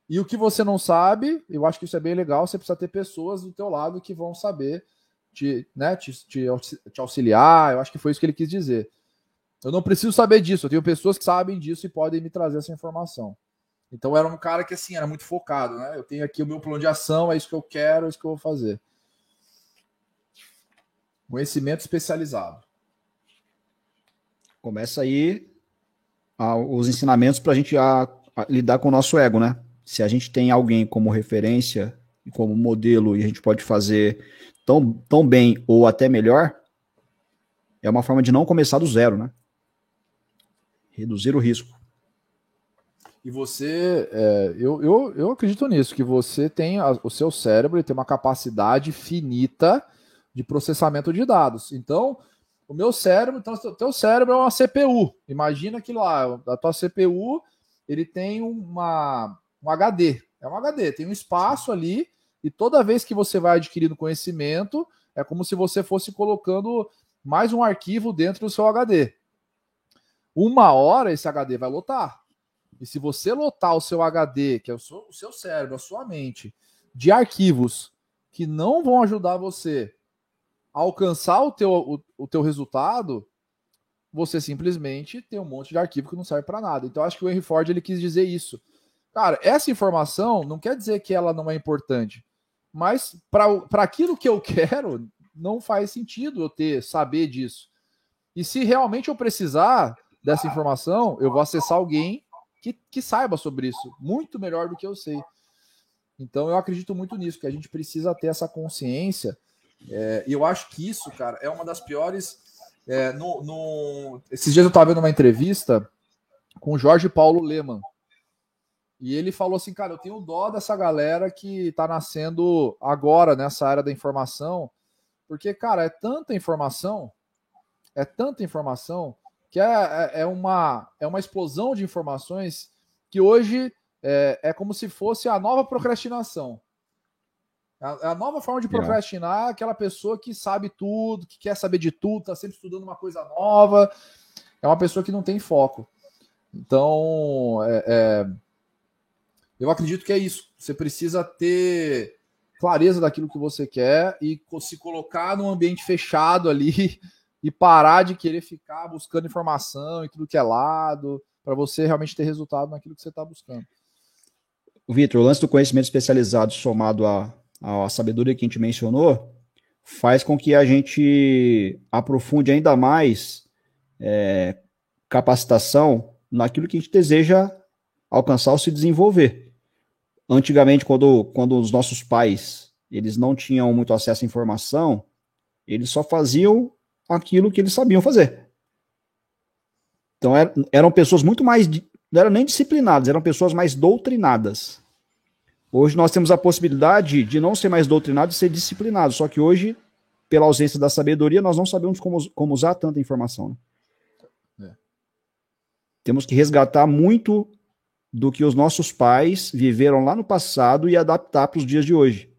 E o que você não sabe, eu acho que isso é bem legal, você precisa ter pessoas do teu lado que vão saber te auxiliar. Eu acho que foi isso que ele quis dizer. Eu não preciso saber disso, eu tenho pessoas que sabem disso e podem me trazer essa informação. Então era um cara que assim, era muito focado, né? Eu tenho aqui o meu plano de ação, é isso que eu quero, é isso que eu vou fazer. Conhecimento especializado. Começa aí os ensinamentos para a gente lidar com o nosso ego, né? Se a gente tem alguém como referência, como modelo, e a gente pode fazer tão bem ou até melhor, é uma forma de não começar do zero, né? Reduzir o risco. E você, eu acredito nisso, que você tem, o seu cérebro ele tem uma capacidade finita de processamento de dados. Então... O meu cérebro, então, o teu cérebro é uma CPU. Imagina que lá, a tua CPU, ele tem um HD. É um HD, tem um espaço ali, e toda vez que você vai adquirindo conhecimento, é como se você fosse colocando mais um arquivo dentro do seu HD. Uma hora esse HD vai lotar. E se você lotar o seu HD, que é o seu cérebro, a sua mente, de arquivos que não vão ajudar você alcançar o teu resultado, você simplesmente tem um monte de arquivo que não serve para nada. Então, acho que o Henry Ford ele quis dizer isso. Cara, essa informação não quer dizer que ela não é importante, mas para aquilo que eu quero, não faz sentido eu saber disso. E se realmente eu precisar dessa informação, eu vou acessar alguém que saiba sobre isso, muito melhor do que eu sei. Então, eu acredito muito nisso, que a gente precisa ter essa consciência. E eu acho que isso, cara, é uma das piores... Esses dias eu estava vendo uma entrevista com o Jorge Paulo Lemann. E ele falou assim, cara, eu tenho dó dessa galera que está nascendo agora nessa área da informação, porque, cara, é tanta informação que é uma explosão de informações que hoje é como se fosse a nova procrastinação. A nova forma de procrastinar, aquela pessoa que sabe tudo, que quer saber de tudo, está sempre estudando uma coisa nova, é uma pessoa que não tem foco. Então, eu acredito que é isso. Você precisa ter clareza daquilo que você quer e se colocar num ambiente fechado ali e parar de querer ficar buscando informação e tudo que é lado, para você realmente ter resultado naquilo que você está buscando. Vitor, o lance do conhecimento especializado somado a sabedoria que a gente mencionou, faz com que a gente aprofunde ainda mais capacitação naquilo que a gente deseja alcançar ou se desenvolver. Antigamente, quando os nossos pais eles não tinham muito acesso à informação, eles só faziam aquilo que eles sabiam fazer. Então, eram pessoas muito mais... Não eram nem disciplinadas, eram pessoas mais doutrinadas. Hoje nós temos a possibilidade de não ser mais doutrinado e ser disciplinado. Só que hoje, pela ausência da sabedoria, nós não sabemos como usar tanta informação. Né? Temos que resgatar muito do que os nossos pais viveram lá no passado e adaptar para os dias de hoje.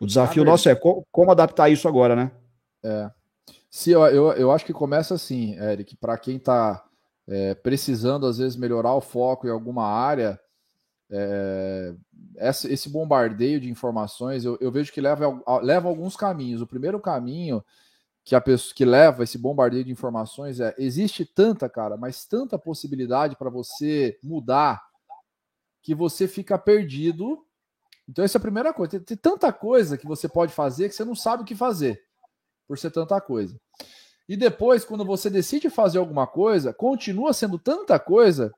O desafio nosso é como adaptar isso agora, né? Se eu acho que começa assim, Eric, para quem está... precisando, às vezes, melhorar o foco em alguma área, esse bombardeio de informações, eu vejo que leva alguns caminhos. O primeiro caminho que a pessoa que leva esse bombardeio de informações existe tanta, cara, mas tanta possibilidade para você mudar que você fica perdido. Então, essa é a primeira coisa. Tem tanta coisa que você pode fazer que você não sabe o que fazer, por ser tanta coisa. E depois, quando você decide fazer alguma coisa, continua sendo tanta coisa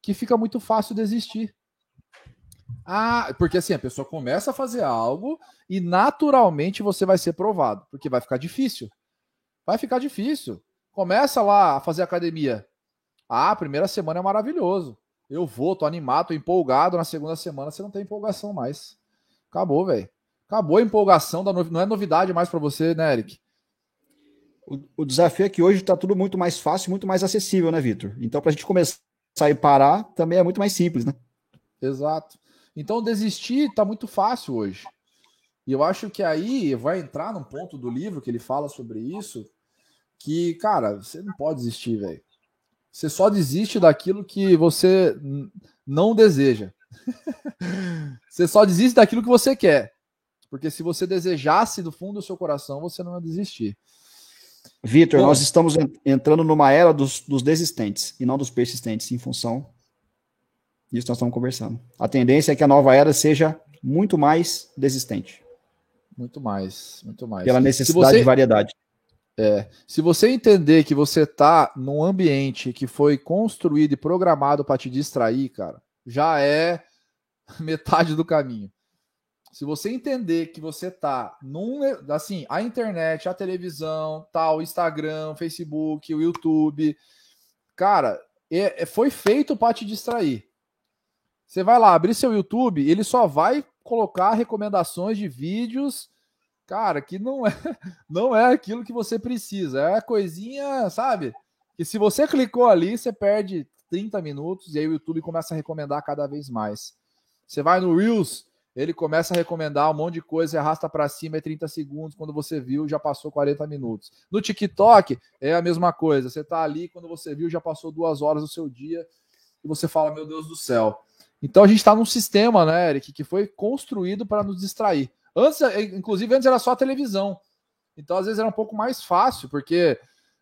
que fica muito fácil desistir. Porque assim, a pessoa começa a fazer algo e naturalmente você vai ser provado, porque vai ficar difícil. Vai ficar difícil. Começa lá a fazer academia. A primeira semana é maravilhoso. Eu vou, tô animado, tô empolgado. Na segunda semana você não tem empolgação mais. Acabou, velho. Acabou a empolgação, não é novidade mais pra você, né, Eric? O desafio é que hoje está tudo muito mais fácil, muito mais acessível, né, Vitor? Então, para a gente começar e parar, também é muito mais simples, né? Exato. Então, desistir está muito fácil hoje. E eu acho que aí vai entrar num ponto do livro que ele fala sobre isso, que, cara, você não pode desistir, velho. Você só desiste daquilo que você não deseja. Você só desiste daquilo que você quer. Porque se você desejasse do fundo do seu coração, você não ia desistir. Vitor, nós estamos entrando numa era dos desistentes e não dos persistentes em função disso que nós estamos conversando. A tendência é que a nova era seja muito mais desistente. Muito mais. Pela necessidade de variedade. Se você entender que você está num ambiente que foi construído e programado para te distrair, cara, já é metade do caminho. Se você entender que você tá assim, a internet, a televisão, tal, Instagram, Facebook, o YouTube, cara, foi feito para te distrair. Você vai lá abrir seu YouTube, ele só vai colocar recomendações de vídeos, cara, que não é aquilo que você precisa. É coisinha, sabe? E se você clicou ali, você perde 30 minutos e aí o YouTube começa a recomendar cada vez mais. Você vai no Reels, ele começa a recomendar um monte de coisa, arrasta para cima, 30 segundos, quando você viu, já passou 40 minutos. No TikTok, é a mesma coisa, você tá ali, quando você viu, já passou 2 horas do seu dia, e você fala, meu Deus do céu. Então a gente tá num sistema, né, Eric, que foi construído para nos distrair. Antes era só a televisão, então às vezes era um pouco mais fácil, porque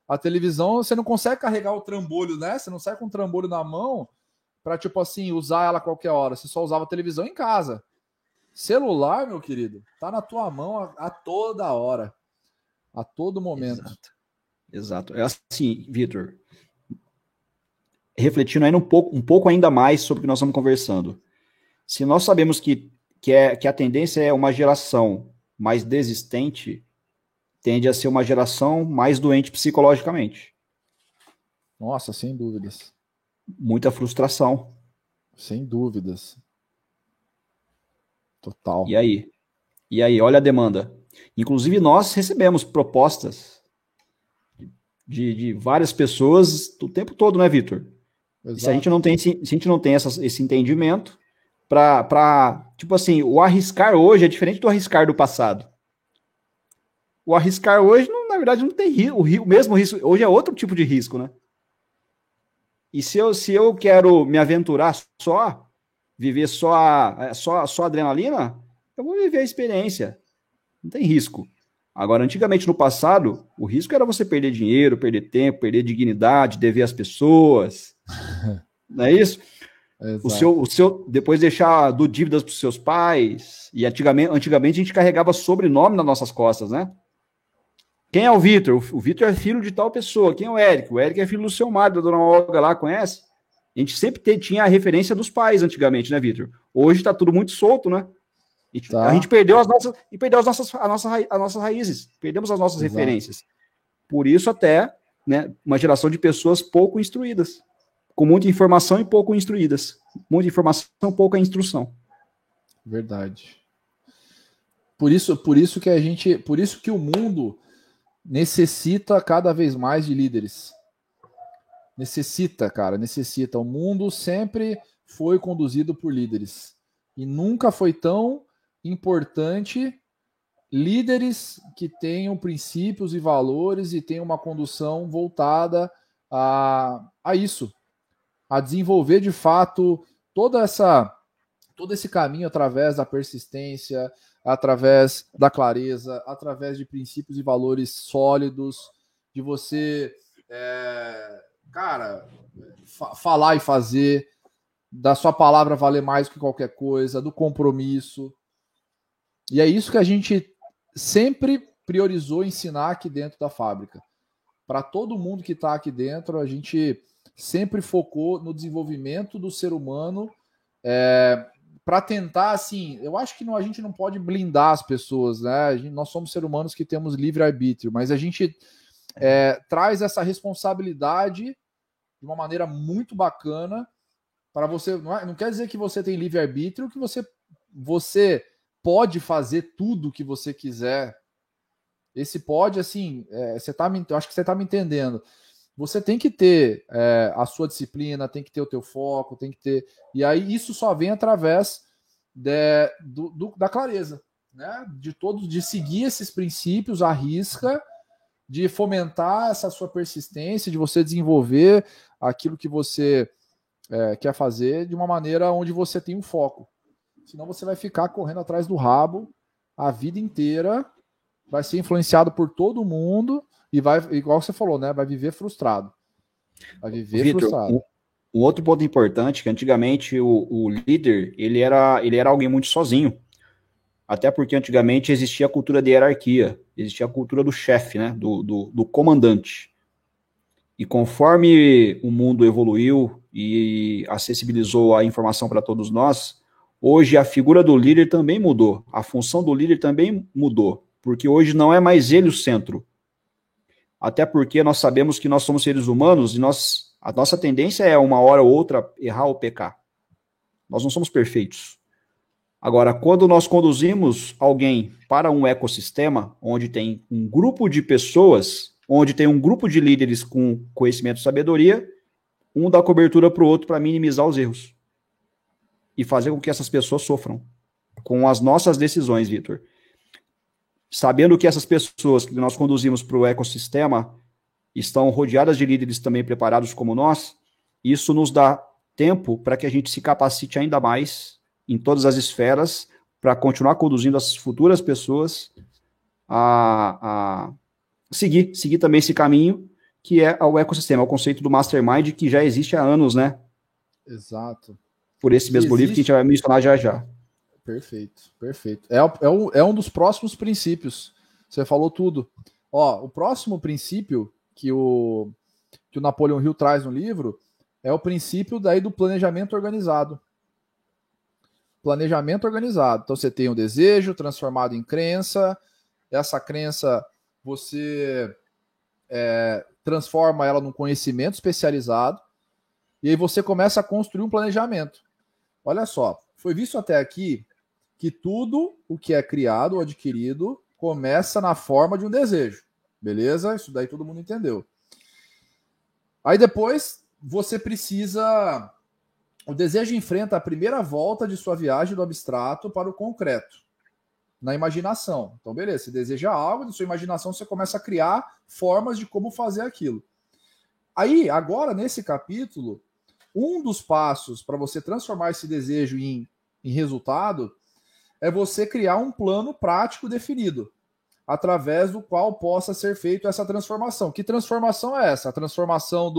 a televisão, você não consegue carregar o trambolho, né, você não sai com o trambolho na mão, para tipo assim, usar ela a qualquer hora, você só usava a televisão em casa. Celular, meu querido, tá na tua mão a toda hora, a todo momento. Exato. É assim, Vitor, refletindo ainda um pouco ainda mais sobre o que nós estamos conversando. Se nós sabemos que a tendência é uma geração mais desistente, tende a ser uma geração mais doente psicologicamente. Nossa, sem dúvidas. Muita frustração. Sem dúvidas. Total. E aí, olha a demanda. Inclusive, nós recebemos propostas de várias pessoas o tempo todo, né, Vitor? Se a gente não tem, esse entendimento para, tipo assim, o arriscar hoje é diferente do arriscar do passado. O arriscar hoje, na verdade, não tem risco. O mesmo risco, hoje é outro tipo de risco, né? E se eu quero me aventurar só, viver só adrenalina, eu vou viver a experiência. Não tem risco. Agora, antigamente, no passado, o risco era você perder dinheiro, perder tempo, perder dignidade, dever às pessoas. Não é isso? Exato. O seu depois deixar do dívidas para os seus pais. E antigamente a gente carregava sobrenome nas nossas costas, né? Quem é o Vitor? O Vitor é filho de tal pessoa. Quem é o Érico? O Érico é filho do seu marido, da dona Olga lá, conhece? A gente sempre tinha a referência dos pais antigamente, né, Vitor? Hoje está tudo muito solto, né? A gente perdeu as nossas raízes, perdemos as nossas referências. Por isso até, né, uma geração de pessoas pouco instruídas, com muita informação e pouco instruídas. Muita informação, pouca instrução. Verdade. Por isso que o mundo necessita cada vez mais de líderes. Necessita, cara, necessita. O mundo sempre foi conduzido por líderes. E nunca foi tão importante líderes que tenham princípios e valores e tenham uma condução voltada a isso. A desenvolver, de fato, todo esse caminho através da persistência, através da clareza, através de princípios e valores sólidos, de você, falar e fazer, da sua palavra valer mais que qualquer coisa, do compromisso. E é isso que a gente sempre priorizou ensinar aqui dentro da fábrica. Para todo mundo que está aqui dentro, a gente sempre focou no desenvolvimento do ser humano, para tentar, assim, eu acho que a gente não pode blindar as pessoas, né? Nós somos seres humanos que temos livre-arbítrio, mas a gente traz essa responsabilidade de uma maneira muito bacana para você. Não quer dizer que você tem livre-arbítrio, que você pode fazer tudo o que você quiser. Esse pode, assim, eu acho que você está me entendendo. Você tem que ter a sua disciplina, tem que ter o teu foco, tem que ter... E aí isso só vem através da clareza, né? De seguir esses princípios à risca, de fomentar essa sua persistência, de você desenvolver aquilo que você quer fazer de uma maneira onde você tem um foco. Senão você vai ficar correndo atrás do rabo a vida inteira, vai ser influenciado por todo mundo, e vai, igual você falou, né? Vai viver frustrado. Vai viver, Victor, frustrado. Um outro ponto importante, que antigamente o líder, ele era alguém muito sozinho. Até porque antigamente existia a cultura de hierarquia, existia a cultura do chefe, né? Do comandante. E conforme o mundo evoluiu e acessibilizou a informação para todos nós, hoje a figura do líder também mudou. A função do líder também mudou. Porque hoje não é mais ele o centro. Até porque nós sabemos que nós somos seres humanos e a nossa tendência é uma hora ou outra errar ou pecar. Nós não somos perfeitos. Agora, quando nós conduzimos alguém para um ecossistema onde tem um grupo de pessoas, onde tem um grupo de líderes com conhecimento e sabedoria, um dá cobertura para o outro para minimizar os erros e fazer com que essas pessoas sofram com as nossas decisões, Vitor. Sabendo que essas pessoas que nós conduzimos para o ecossistema estão rodeadas de líderes também preparados como nós, isso nos dá tempo para que a gente se capacite ainda mais em todas as esferas para continuar conduzindo as futuras pessoas a seguir também esse caminho que é o ecossistema, o conceito do mastermind que já existe há anos, né? Exato. Por esse mesmo livro que a gente vai mencionar já já. Perfeito, perfeito. É um dos próximos princípios. Você falou tudo. Ó, o próximo princípio que o Napoleon Hill traz no livro é o princípio daí do planejamento organizado. Planejamento organizado. Então você tem um desejo transformado em crença. Essa crença você transforma ela num conhecimento especializado. E aí você começa a construir um planejamento. Olha só, foi visto até aqui que tudo o que é criado ou adquirido começa na forma de um desejo. Beleza? Isso daí todo mundo entendeu. Aí depois você precisa... O desejo enfrenta a primeira volta de sua viagem do abstrato para o concreto, na imaginação. Então, beleza, você deseja algo, na sua imaginação você começa a criar formas de como fazer aquilo. Aí, agora, nesse capítulo... Um dos passos para você transformar esse desejo em resultado é você criar um plano prático definido, através do qual possa ser feita essa transformação. Que transformação é essa? A transformação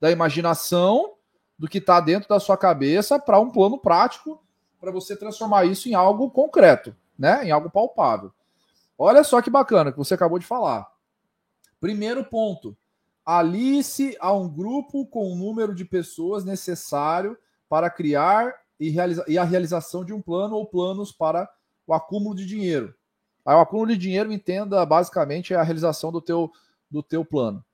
da imaginação, do que está dentro da sua cabeça, para um plano prático, para você transformar isso em algo concreto, né? Em algo palpável. Olha só que bacana que você acabou de falar. Primeiro ponto. Alice a um grupo com o número de pessoas necessário para criar e a realização de um plano ou planos para o acúmulo de dinheiro. Aí, o acúmulo de dinheiro, entenda, basicamente, é a realização do teu plano.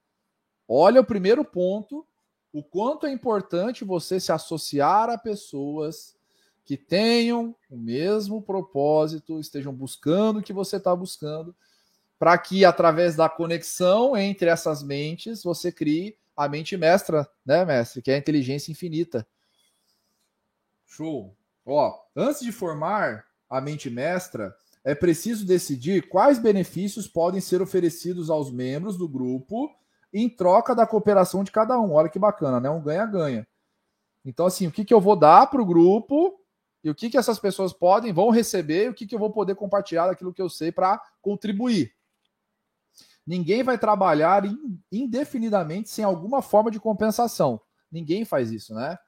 Olha o primeiro ponto, o quanto é importante você se associar a pessoas que tenham o mesmo propósito, estejam buscando o que você está buscando, para que, através da conexão entre essas mentes, você crie a mente mestra, né, mestre? Que é a inteligência infinita. Show! Ó, antes de formar a mente mestra, é preciso decidir quais benefícios podem ser oferecidos aos membros do grupo em troca da cooperação de cada um. Olha que bacana, né? Um ganha-ganha. Então, assim, o que eu vou dar para o grupo... E o que essas pessoas vão receber, e o que eu vou poder compartilhar daquilo que eu sei para contribuir. Ninguém vai trabalhar indefinidamente sem alguma forma de compensação. Ninguém faz isso, né?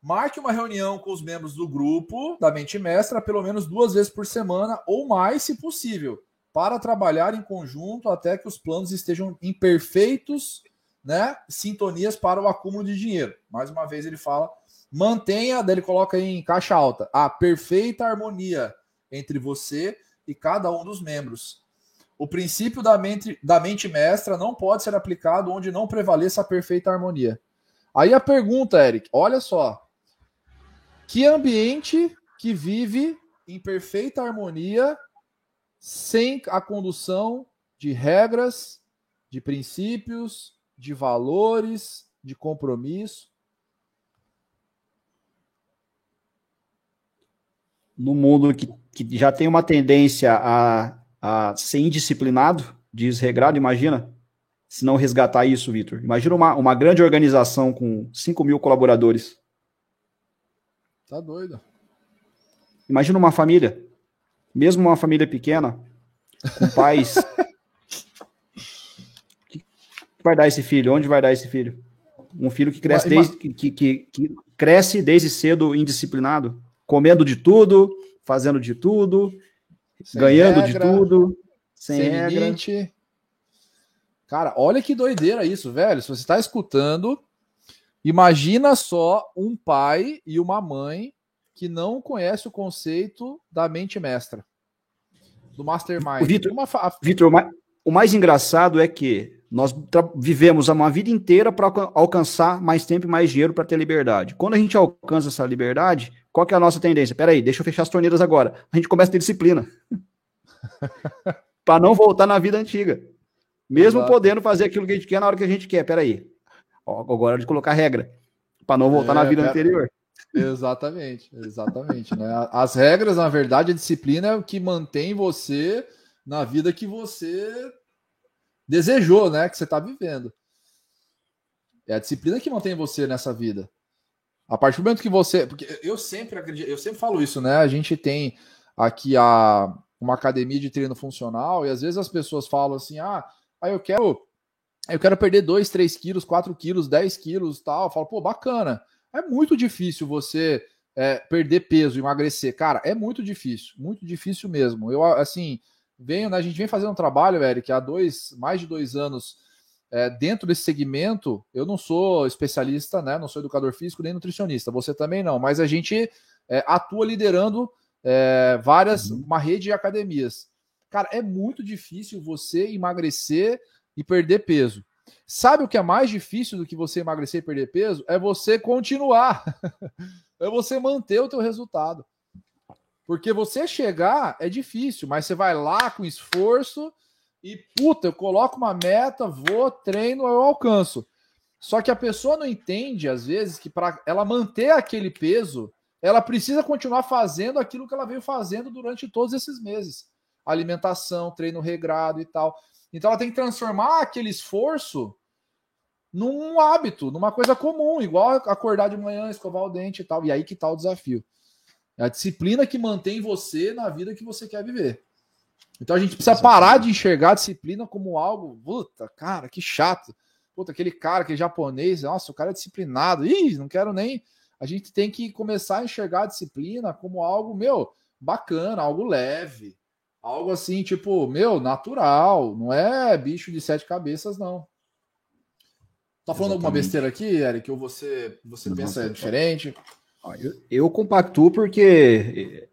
Marque uma reunião com os membros do grupo da Mente Mestra pelo menos 2 vezes por semana ou mais, se possível, para trabalhar em conjunto até que os planos estejam em perfeitos, né, sintonias para o acúmulo de dinheiro. Mais uma vez ele fala... Mantenha, daí ele coloca em caixa alta, a perfeita harmonia entre você e cada um dos membros. O princípio da mente mestra não pode ser aplicado onde não prevaleça a perfeita harmonia. Aí a pergunta, Eric, olha só. Que ambiente que vive em perfeita harmonia sem a condução de regras, de princípios, de valores, de compromisso? No mundo que já tem uma tendência a ser indisciplinado, desregrado, imagina se não resgatar isso, Vitor. Imagina uma grande organização com 5 mil colaboradores. Tá doido. Imagina uma família, mesmo uma família pequena, com pais. Que vai dar esse filho? Onde vai dar esse filho? Um filho que cresce desde cedo indisciplinado. Comendo de tudo, fazendo de tudo, sem ganhando regra, de tudo, sem regra. Limite. Cara, olha que doideira isso, velho. Se você está escutando, imagina só um pai e uma mãe que não conhece o conceito da mente mestra, do mastermind. Vitor, o mais engraçado é que nós vivemos uma vida inteira para alcançar mais tempo e mais dinheiro para ter liberdade. Quando a gente alcança essa liberdade... Qual que é a nossa tendência? Peraí, deixa eu fechar as torneiras agora. A gente começa a ter disciplina. Para não voltar na vida antiga. Mesmo podendo fazer aquilo que a gente quer na hora que a gente quer. Peraí. Ó, agora é de colocar regra. Para não voltar na vida anterior. Exatamente. Exatamente. Né? As regras, na verdade, a disciplina é o que mantém você na vida que você desejou, né? Que você está vivendo. É a disciplina que mantém você nessa vida. A partir do momento que você... Porque eu sempre acredito, eu sempre falo isso, né? A gente tem aqui uma academia de treino funcional e às vezes as pessoas falam assim, eu quero perder 2, 3 quilos, 4 quilos, 10 quilos e tal. Eu falo, pô, bacana. É muito difícil você perder peso, emagrecer. Cara, é muito difícil mesmo. Eu, assim, a gente vem fazendo um trabalho, Eric, há mais de dois anos dentro desse segmento. Eu não sou especialista, né? Não sou educador físico nem nutricionista, você também não, mas a gente atua liderando uma rede de academias. Cara, é muito difícil você emagrecer e perder peso. Sabe o que é mais difícil do que você emagrecer e perder peso? É você continuar. É você manter o teu resultado. Porque você chegar é difícil, mas você vai lá com esforço e, puta, eu coloco uma meta, vou, treino, eu alcanço. Só que a pessoa não entende, às vezes, que para ela manter aquele peso, ela precisa continuar fazendo aquilo que ela veio fazendo durante todos esses meses. Alimentação, treino regrado e tal. Então ela tem que transformar aquele esforço num hábito, numa coisa comum, igual acordar de manhã, escovar o dente e tal. E aí que tá o desafio. É a disciplina que mantém você na vida que você quer viver. Então a gente precisa parar de enxergar a disciplina como algo, puta, cara, que chato. Puta, aquele cara que é japonês, nossa, o cara é disciplinado. Ih, não quero nem... A gente tem que começar a enxergar a disciplina como algo, bacana, algo leve. Algo assim, natural. Não é bicho de 7 cabeças, não. Tá falando alguma besteira aqui, Eric? Ou você pensa diferente? Eu compactuo porque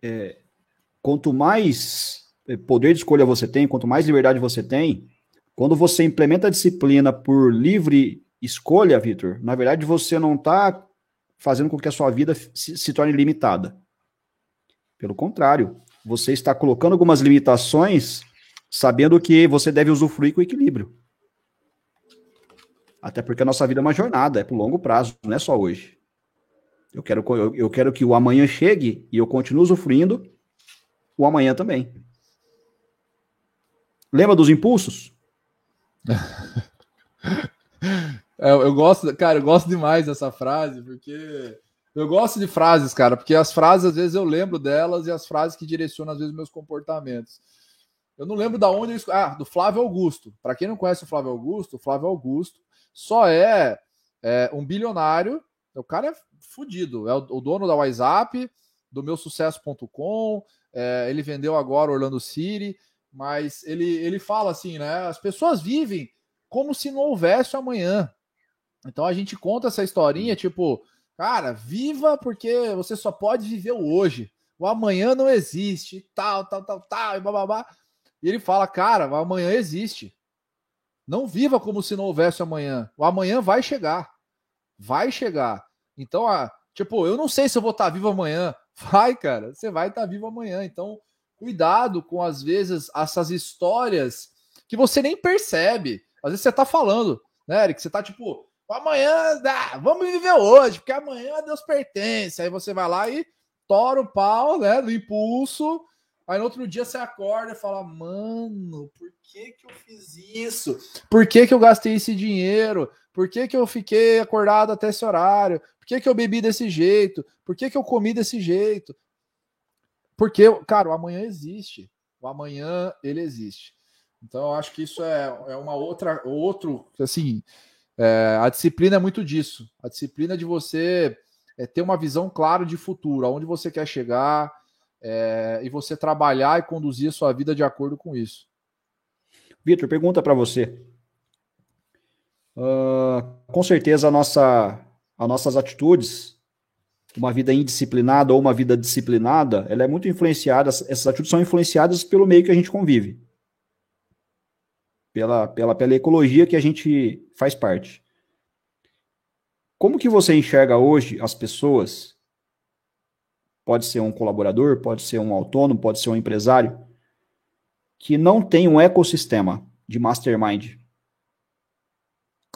quanto mais poder de escolha você tem, quanto mais liberdade você tem, quando você implementa a disciplina por livre escolha, Vitor, na verdade você não está fazendo com que a sua vida se torne limitada. Pelo contrário, você está colocando algumas limitações sabendo que você deve usufruir com equilíbrio. Até porque a nossa vida é uma jornada, é por longo prazo, não é só hoje. Eu quero que o amanhã chegue e eu continue usufruindo o amanhã também. Lembra dos impulsos? Eu gosto, cara, eu gosto demais dessa frase, porque... Eu gosto de frases, cara, porque as frases, às vezes, eu lembro delas e as frases que direcionam, às vezes, meus comportamentos. Eu não lembro da onde... do Flávio Augusto. Para quem não conhece o Flávio Augusto só é um bilionário. O cara é fodido. É o dono da WhatsApp, do meusucesso.com. Ele vendeu agora Orlando City. Mas ele fala assim, né? As pessoas vivem como se não houvesse amanhã. Então, a gente conta essa historinha, cara, viva porque você só pode viver o hoje. O amanhã não existe, tal, e bababá. E ele fala, cara, o amanhã existe. Não viva como se não houvesse amanhã. O amanhã vai chegar. Vai chegar. Então, eu não sei se eu vou estar vivo amanhã. Vai, cara, você vai estar vivo amanhã. Então, cuidado com, às vezes, essas histórias que você nem percebe. Às vezes você tá falando, né, Eric? Você tá, amanhã, vamos viver hoje, porque amanhã Deus pertence. Aí você vai lá e tora o pau, né, do impulso. Aí no outro dia você acorda e fala, mano, por que que eu fiz isso? Por que que eu gastei esse dinheiro? Por que que eu fiquei acordado até esse horário? Por que que eu bebi desse jeito? Por que que eu comi desse jeito? Porque, cara, o amanhã existe. O amanhã, ele existe. Então, eu acho que isso é uma outra... a disciplina é muito disso. A disciplina de você ter uma visão clara de futuro, aonde você quer chegar, e você trabalhar e conduzir a sua vida de acordo com isso. Vitor, pergunta para você. Com certeza as nossas atitudes, uma vida indisciplinada ou uma vida disciplinada, ela é muito influenciada, essas atitudes são influenciadas pelo meio que a gente convive. Pela ecologia que a gente faz parte. Como que você enxerga hoje as pessoas? Pode ser um colaborador, pode ser um autônomo, pode ser um empresário, que não tem um ecossistema de mastermind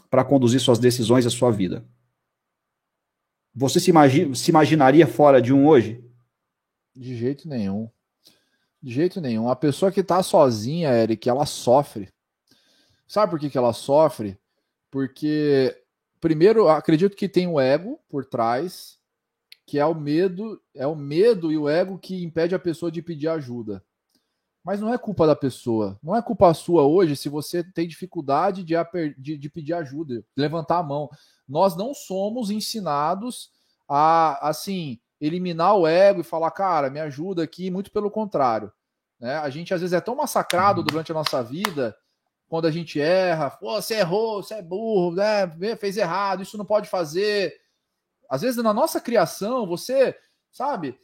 para conduzir suas decisões e a sua vida. Você se imaginaria fora de um hoje? De jeito nenhum. De jeito nenhum. A pessoa que está sozinha, Eric, ela sofre. Sabe por que ela sofre? Porque, primeiro, acredito que tem o ego por trás, que é o medo e o ego que impede a pessoa de pedir ajuda. Mas não é culpa da pessoa, não é culpa sua hoje se você tem dificuldade de pedir ajuda, de levantar a mão. Nós não somos ensinados a, assim, eliminar o ego e falar, cara, me ajuda aqui, muito pelo contrário. Né? A gente, às vezes, é tão massacrado durante a nossa vida, quando a gente erra, pô, você errou, você é burro, né? Fez errado, isso não pode fazer. Às vezes, na nossa criação, você, sabe,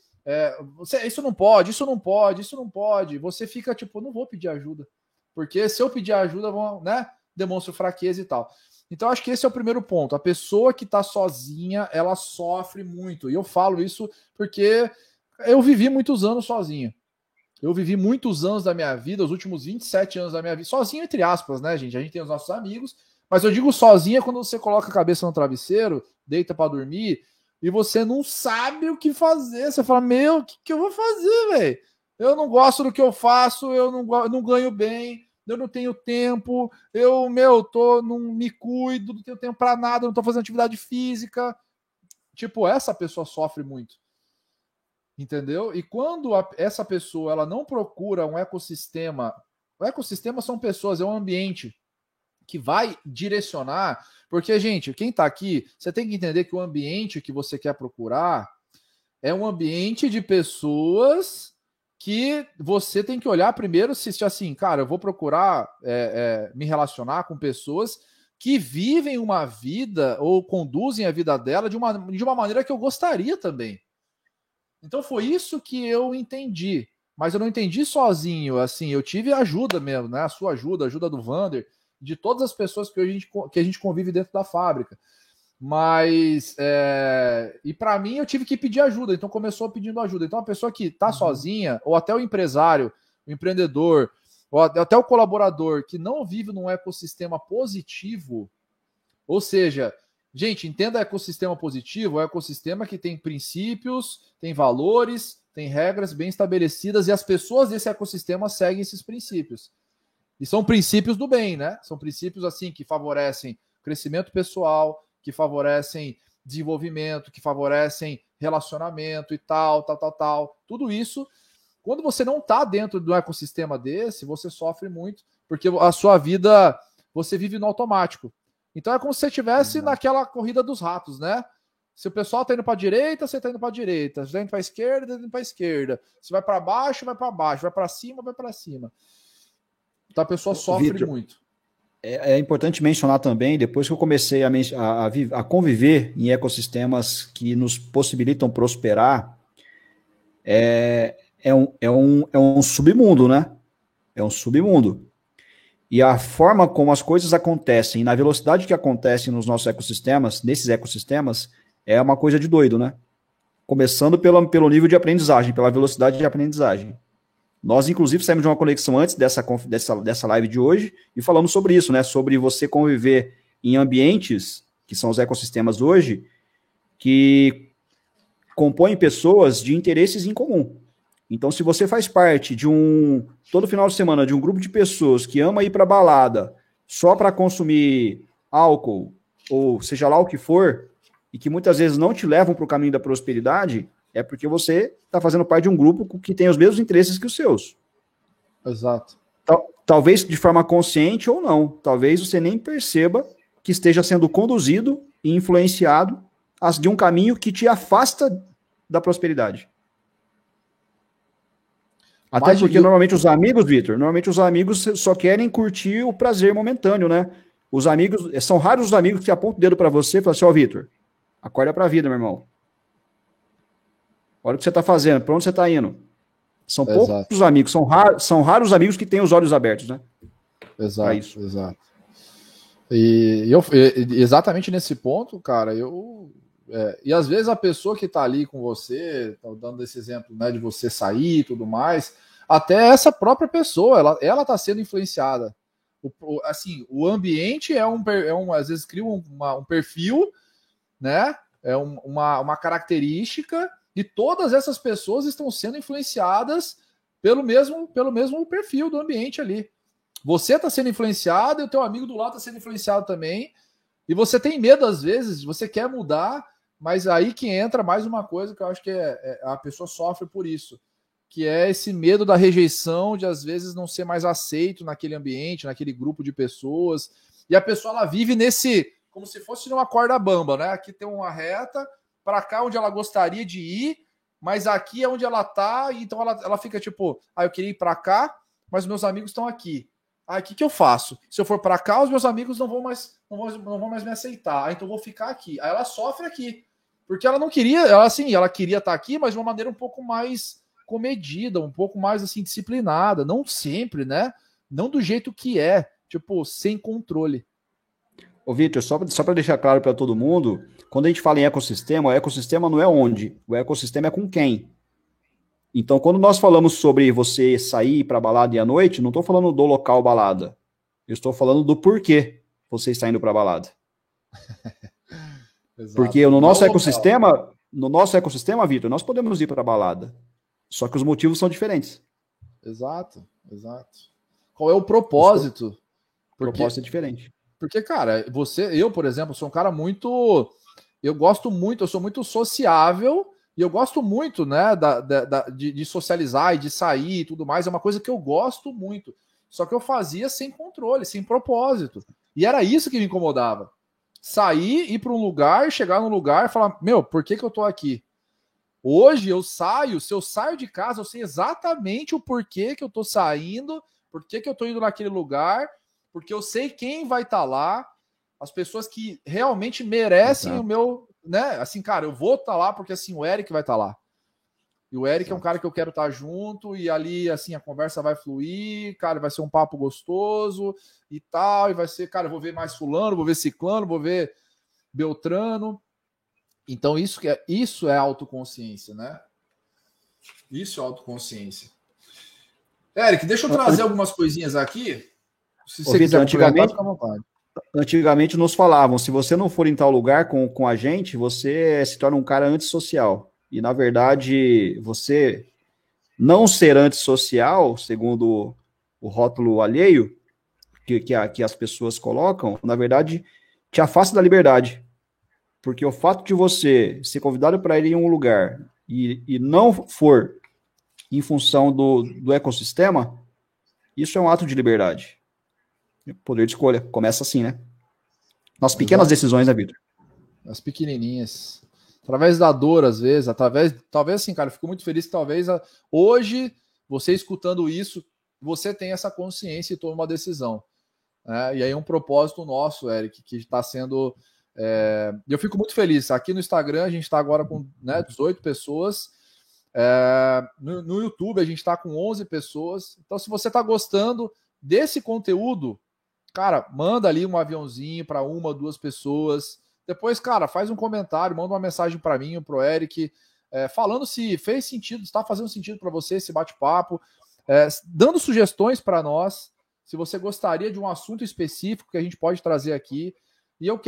isso não pode, isso não pode, isso não pode. Você fica tipo, não vou pedir ajuda, porque se eu pedir ajuda, vão, né, demonstro fraqueza e tal. Então, acho que esse é o primeiro ponto. A pessoa que está sozinha, ela sofre muito. E eu falo isso porque eu vivi muitos anos sozinho. Eu vivi muitos anos da minha vida, os últimos 27 anos da minha vida, sozinho entre aspas, né, gente? A gente tem os nossos amigos, mas eu digo sozinha quando você coloca a cabeça no travesseiro, deita para dormir, e você não sabe o que fazer. Você fala, meu, o que eu vou fazer, velho? Eu não gosto do que eu faço, eu não ganho bem, eu não tenho tempo, não me cuido, não tenho tempo para nada, não tô fazendo atividade física. Tipo, essa pessoa sofre muito. Entendeu? E quando essa pessoa ela não procura um ecossistema, o ecossistema são pessoas, é um ambiente que vai direcionar, porque, gente, quem tá aqui, você tem que entender que o ambiente que você quer procurar é um ambiente de pessoas que você tem que olhar primeiro, se assim, cara, eu vou procurar me relacionar com pessoas que vivem uma vida ou conduzem a vida dela de uma maneira que eu gostaria também. Então foi isso que eu entendi, mas eu não entendi sozinho, assim, eu tive ajuda mesmo, né? A sua ajuda, a ajuda do Vander, de todas as pessoas que a gente convive dentro da fábrica. Mas, e para mim eu tive que pedir ajuda, então começou pedindo ajuda. Então a pessoa que está sozinha, ou até o empresário, o empreendedor, ou até o colaborador que não vive num ecossistema positivo, ou seja... Gente, entenda ecossistema positivo, é um ecossistema que tem princípios, tem valores, tem regras bem estabelecidas e as pessoas desse ecossistema seguem esses princípios. E são princípios do bem, né? São princípios assim que favorecem crescimento pessoal, que favorecem desenvolvimento, que favorecem relacionamento e tal, tal, tal, tal. Tudo isso, quando você não está dentro de um ecossistema desse, você sofre muito, porque a sua vida, você vive no automático. Então é como se você estivesse naquela corrida dos ratos, né? Se o pessoal tá indo para a direita, você tá indo para a direita. Se tá indo para a esquerda, tá indo para a esquerda. Se vai para baixo, vai para baixo. Vai para cima, vai para cima. Então a pessoa sofre muito. É importante mencionar também, depois que eu comecei a conviver em ecossistemas que nos possibilitam prosperar, é um submundo, né? É um submundo. E a forma como as coisas acontecem, na velocidade que acontecem nos nossos ecossistemas, nesses ecossistemas, é uma coisa de doido, né? Começando pelo nível de aprendizagem, pela velocidade de aprendizagem. Nós, inclusive, saímos de uma conexão antes dessa live de hoje e falamos sobre isso, né? Sobre você conviver em ambientes, que são os ecossistemas hoje, que compõem pessoas de interesses em comum. Então, se você faz parte todo final de semana, de um grupo de pessoas que ama ir para balada só para consumir álcool, ou seja lá o que for, e que muitas vezes não te levam para o caminho da prosperidade, é porque você está fazendo parte de um grupo que tem os mesmos interesses que os seus. Exato. Talvez de forma consciente ou não. Talvez você nem perceba que esteja sendo conduzido e influenciado de um caminho que te afasta da prosperidade. Até porque normalmente os amigos, Vitor, só querem curtir o prazer momentâneo, né? Os amigos, são raros os amigos que apontam o dedo para você e falam assim, ó, Vitor, acorda pra vida, meu irmão. Olha o que você tá fazendo, pra onde você tá indo. São poucos amigos, são raros os amigos que têm os olhos abertos, né? Exato, isso. Exato. E eu, exatamente nesse ponto, cara, e às vezes a pessoa que está ali com você, dando esse exemplo, né, de você sair e tudo mais, até essa própria pessoa, ela está sendo influenciada. O ambiente às vezes cria um perfil, né, uma característica, e todas essas pessoas estão sendo influenciadas pelo mesmo perfil do ambiente ali. Você está sendo influenciado e o teu amigo do lado está sendo influenciado também, e você tem medo às vezes, você quer mudar, mas aí que entra mais uma coisa que eu acho que a pessoa sofre por isso, que é esse medo da rejeição, de às vezes não ser mais aceito naquele ambiente, naquele grupo de pessoas, e a pessoa ela vive como se fosse numa corda bamba, né? Aqui tem uma reta, para cá onde ela gostaria de ir, mas aqui é onde ela tá, então ela fica tipo, eu queria ir para cá, mas meus amigos estão aqui. O que que eu faço? Se eu for para cá, os meus amigos não vão mais me aceitar. Então eu vou ficar aqui. Aí ela sofre aqui. Porque ela não queria, ela queria estar aqui, mas de uma maneira um pouco mais comedida, um pouco mais assim disciplinada, não sempre, né? Não do jeito que é, tipo, sem controle. Ô, Vitor, só para deixar claro para todo mundo, quando a gente fala em ecossistema, o ecossistema não é onde, o ecossistema é com quem. Então, quando nós falamos sobre você sair para balada e à noite, não estou falando do local balada. Eu estou falando do porquê você está indo para balada. Porque no nosso ecossistema, Vitor, nós podemos ir para balada. Só que os motivos são diferentes. Exato. Qual é o propósito? Porque, propósito é diferente. Porque, cara, eu, por exemplo, sou um cara muito... eu sou muito sociável... E eu gosto muito, né, de socializar e de sair e tudo mais. É uma coisa que eu gosto muito. Só que eu fazia sem controle, sem propósito. E era isso que me incomodava. Sair, ir para um lugar, chegar num lugar e falar, por que eu tô aqui? Hoje eu saio, se eu saio de casa, eu sei exatamente o porquê que eu tô saindo, porquê que eu tô indo naquele lugar, porque eu sei quem vai estar lá, as pessoas que realmente merecem o meu... Né? Assim, cara, eu vou estar lá porque assim, o Eric vai estar lá. E o Eric é um cara que eu quero estar junto, e ali, assim, a conversa vai fluir, cara, vai ser um papo gostoso e tal, e vai ser, cara, eu vou ver mais fulano, vou ver ciclano, vou ver beltrano. Então, isso é autoconsciência, né? Isso é autoconsciência. Eric, deixa eu trazer algumas coisinhas aqui. Se você quiser, antigamente... fica à vontade. Antigamente nos falavam, se você não for em tal lugar com a gente, você se torna um cara antissocial. E, na verdade, você não ser antissocial, segundo o rótulo alheio que as pessoas colocam, na verdade, te afasta da liberdade. Porque o fato de você ser convidado para ir em um lugar e não for em função do ecossistema, isso é um ato de liberdade. Poder de escolha. Começa assim, né? Nas pequenas decisões, né, Vitor? As pequenininhas. Através da dor, às vezes. Talvez assim, cara, eu fico muito feliz que talvez hoje, você escutando isso, você tenha essa consciência e toma uma decisão. E aí é um propósito nosso, Eric, que está sendo... Eu fico muito feliz. Aqui no Instagram, a gente está agora com 18 pessoas. No YouTube, a gente está com 11 pessoas. Então, se você está gostando desse conteúdo... Cara, manda ali um aviãozinho para uma, duas pessoas. Depois, cara, faz um comentário, manda uma mensagem para mim, pro Eric, falando se fez sentido, se está fazendo sentido para você esse bate-papo, dando sugestões para nós, se você gostaria de um assunto específico que a gente pode trazer aqui. E a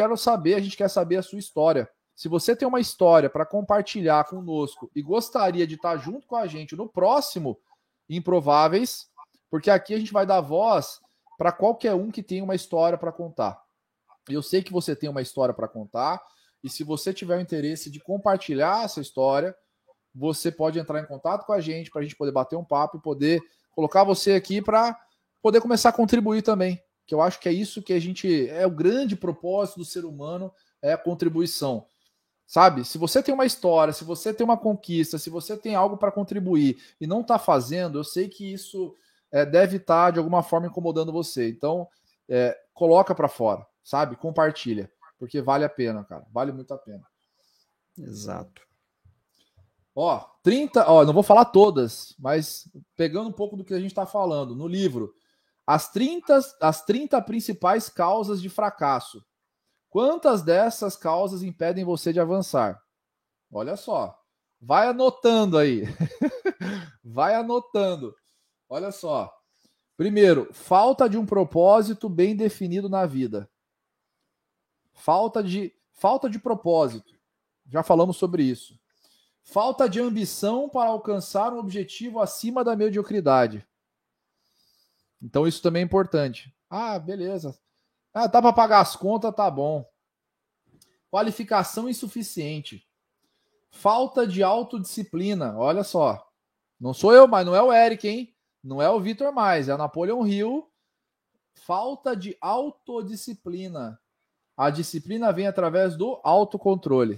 gente quer saber a sua história. Se você tem uma história para compartilhar conosco e gostaria de estar junto com a gente no próximo Improváveis, porque aqui a gente vai dar voz para qualquer um que tem uma história para contar. Eu sei que você tem uma história para contar, e se você tiver o interesse de compartilhar essa história, você pode entrar em contato com a gente para a gente poder bater um papo e poder colocar você aqui para poder começar a contribuir também, que eu acho que é isso que o grande propósito do ser humano, é a contribuição. Sabe? Se você tem uma história, se você tem uma conquista, se você tem algo para contribuir e não está fazendo, eu sei que isso... deve estar, de alguma forma, incomodando você. Então, coloca para fora, sabe? Compartilha, porque vale a pena, cara. Vale muito a pena. Exato. Ó, 30... Ó, não vou falar todas, mas pegando um pouco do que a gente está falando. No livro, as 30 principais causas de fracasso. Quantas dessas causas impedem você de avançar? Olha só. Vai anotando aí. Vai anotando. Olha só. Primeiro, falta de um propósito bem definido na vida. Falta de propósito. Já falamos sobre isso. Falta de ambição para alcançar um objetivo acima da mediocridade. Então, isso também é importante. Beleza. Dá para pagar as contas, tá bom. Qualificação insuficiente. Falta de autodisciplina. Olha só. Não sou eu, mas não é o Eric, hein? Não é o Vitor mais, é o Napoleon Hill. Falta de autodisciplina. A disciplina vem através do autocontrole.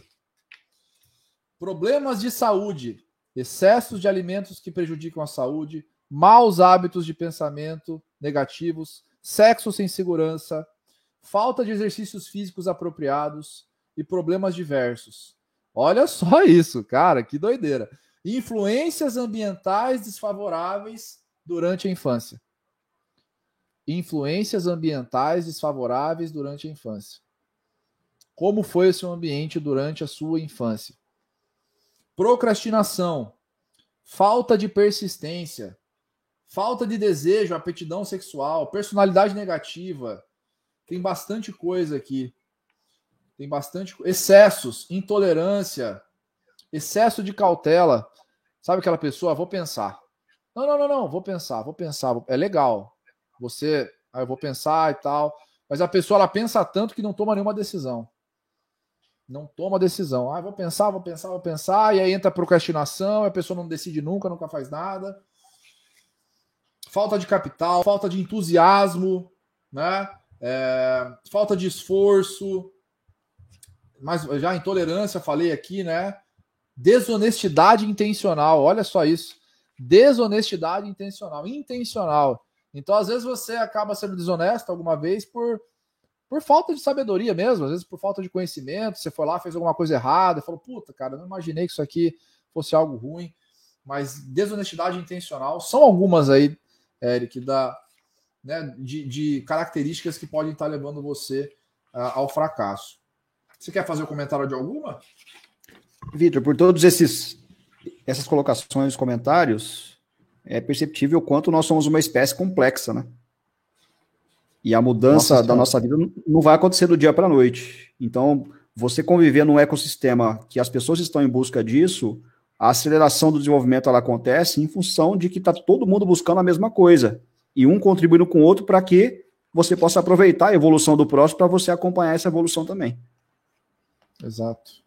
Problemas de saúde. excessos de alimentos que prejudicam a saúde, maus hábitos de pensamento negativos, sexo sem segurança, falta de exercícios físicos apropriados e problemas diversos. Olha só isso, cara, que doideira. Influências ambientais desfavoráveis durante a infância. Influências ambientais desfavoráveis durante a infância. Como foi o seu ambiente durante a sua infância? Procrastinação, falta de persistência, falta de desejo, aptidão sexual, personalidade negativa. Tem bastante coisa aqui. Tem bastante... Excessos, intolerância, excesso de cautela. Sabe aquela pessoa? Vou pensar. Não. Vou pensar. É legal. Eu vou pensar e tal. Mas a pessoa, ela pensa tanto que não toma nenhuma decisão. Vou pensar. E aí entra a procrastinação, a pessoa não decide nunca faz nada. Falta de capital, falta de entusiasmo, né? Falta de esforço. Mas já intolerância, falei aqui, né? Desonestidade intencional, olha só isso. Desonestidade intencional. Então, às vezes, você acaba sendo desonesto alguma vez por falta de sabedoria mesmo, às vezes por falta de conhecimento. Você foi lá, fez alguma coisa errada, falou, puta, cara, eu não imaginei que isso aqui fosse algo ruim. Mas desonestidade intencional são algumas aí, Eric, de características que podem estar levando você ao fracasso. Você quer fazer um comentário de alguma? Vitor, por todas essas colocações, comentários, é perceptível o quanto nós somos uma espécie complexa, né? E a mudança da nossa vida não vai acontecer do dia para a noite. Então, você conviver num ecossistema que as pessoas estão em busca disso, a aceleração do desenvolvimento ela acontece em função de que está todo mundo buscando a mesma coisa. E um contribuindo com o outro para que você possa aproveitar a evolução do próximo para você acompanhar essa evolução também. Exato.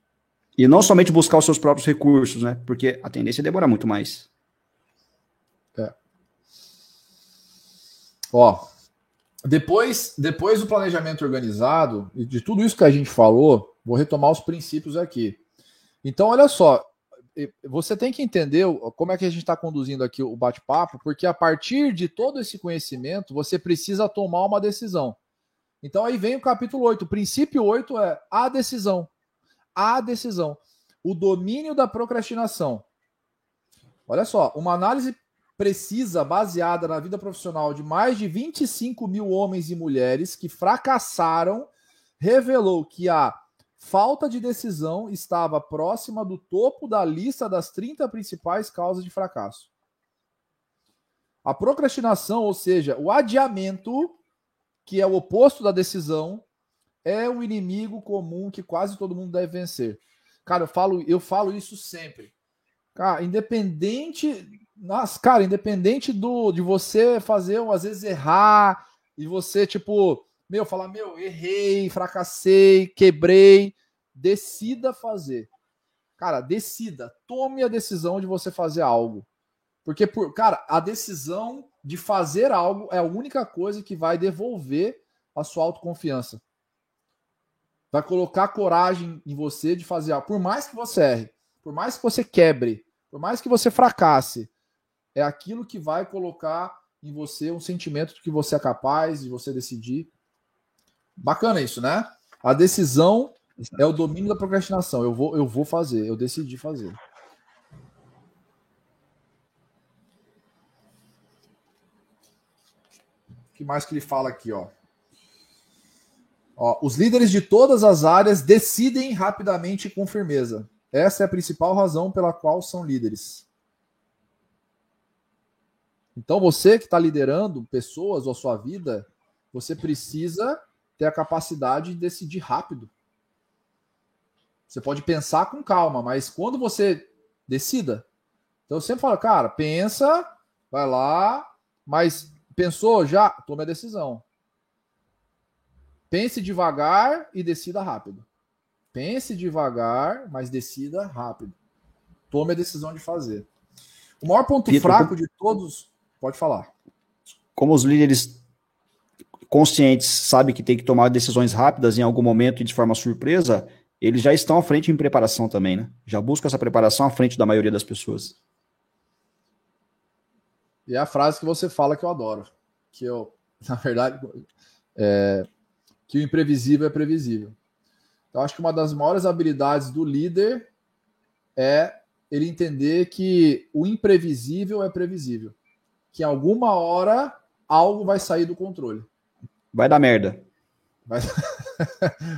E não somente buscar os seus próprios recursos, né? Porque a tendência é demorar muito mais. Ó, depois do planejamento organizado, e de tudo isso que a gente falou, vou retomar os princípios aqui. Então, olha só, você tem que entender como é que a gente está conduzindo aqui o bate-papo, porque a partir de todo esse conhecimento, você precisa tomar uma decisão. Então, aí vem o capítulo 8. O princípio 8 é a decisão. A decisão. O domínio da procrastinação. Olha só, uma análise precisa baseada na vida profissional de mais de 25 mil homens e mulheres que fracassaram, revelou que a falta de decisão estava próxima do topo da lista das 30 principais causas de fracasso. A procrastinação, ou seja, o adiamento, que é o oposto da decisão, é um inimigo comum que quase todo mundo deve vencer. Cara, eu falo isso sempre. Cara, independente de você fazer, ou às vezes errar, e você, errei, fracassei, quebrei, decida fazer. Cara, decida. Tome a decisão de você fazer algo. Porque, a decisão de fazer algo é a única coisa que vai devolver a sua autoconfiança. Vai colocar coragem em você de fazer algo. Por mais que você erre, por mais que você quebre, por mais que você fracasse, é aquilo que vai colocar em você um sentimento de que você é capaz, de você decidir. Bacana isso, né? A decisão é o domínio da procrastinação. Eu vou fazer, eu decidi fazer. O que mais que ele fala aqui, ó? Ó, os líderes de todas as áreas decidem rapidamente e com firmeza. Essa é a principal razão pela qual são líderes. Então, você que está liderando pessoas ou a sua vida, você precisa ter a capacidade de decidir rápido. Você pode pensar com calma, mas quando você decida... Então, eu sempre falo, cara, pensa, vai lá, mas pensou já? Tome a decisão. Pense devagar e decida rápido. Pense devagar, mas decida rápido. Tome a decisão de fazer. O maior ponto fraco de todos... Pode falar. Como os líderes conscientes sabem que tem que tomar decisões rápidas em algum momento e de forma surpresa, eles já estão à frente em preparação também, né? Já buscam essa preparação à frente da maioria das pessoas. E é a frase que você fala que eu adoro, que eu, na verdade, que o imprevisível é previsível. Então, acho que uma das maiores habilidades do líder é ele entender que o imprevisível é previsível. Que em alguma hora algo vai sair do controle. Vai dar merda.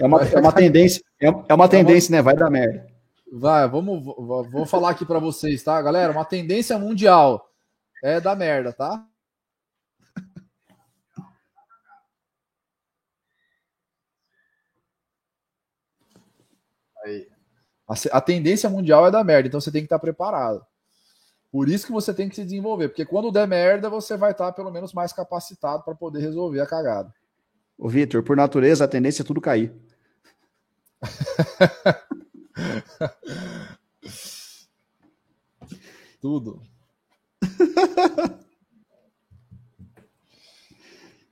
É uma tendência, né? Vai dar merda. Vou falar aqui para vocês, tá, galera? Uma tendência mundial é dar merda, tá? Aí. A tendência mundial é dar merda, então você tem que estar preparado. Por isso que você tem que se desenvolver, porque quando der merda, você vai estar pelo menos mais capacitado para poder resolver a cagada. Ô, Vitor, por natureza, a tendência é tudo cair. Tudo.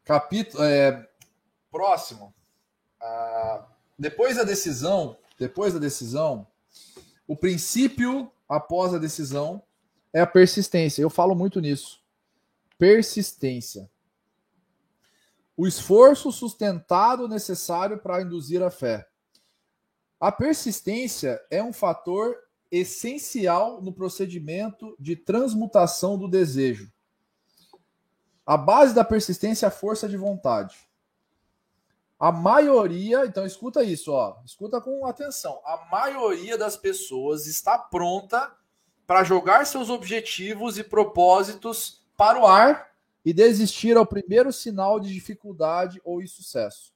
Capítulo... próximo. Depois da decisão, o princípio após a decisão é a persistência. Eu falo muito nisso. Persistência. O esforço sustentado necessário para induzir a fé. A persistência é um fator essencial no procedimento de transmutação do desejo. A base da persistência é a força de vontade. A maioria, então escuta isso, ó, escuta com atenção. A maioria das pessoas está pronta para jogar seus objetivos e propósitos para o ar e desistir ao primeiro sinal de dificuldade ou insucesso.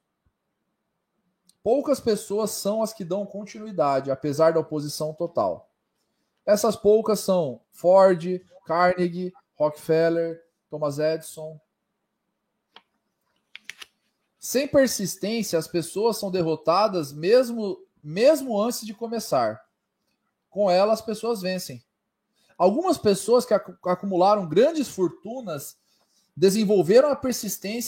Poucas pessoas são as que dão continuidade, apesar da oposição total. Essas poucas são Ford, Carnegie, Rockefeller, Thomas Edison. Sem persistência, as pessoas são derrotadas mesmo antes de começar. Com ela, as pessoas vencem. Algumas pessoas que acumularam grandes fortunas desenvolveram a persistência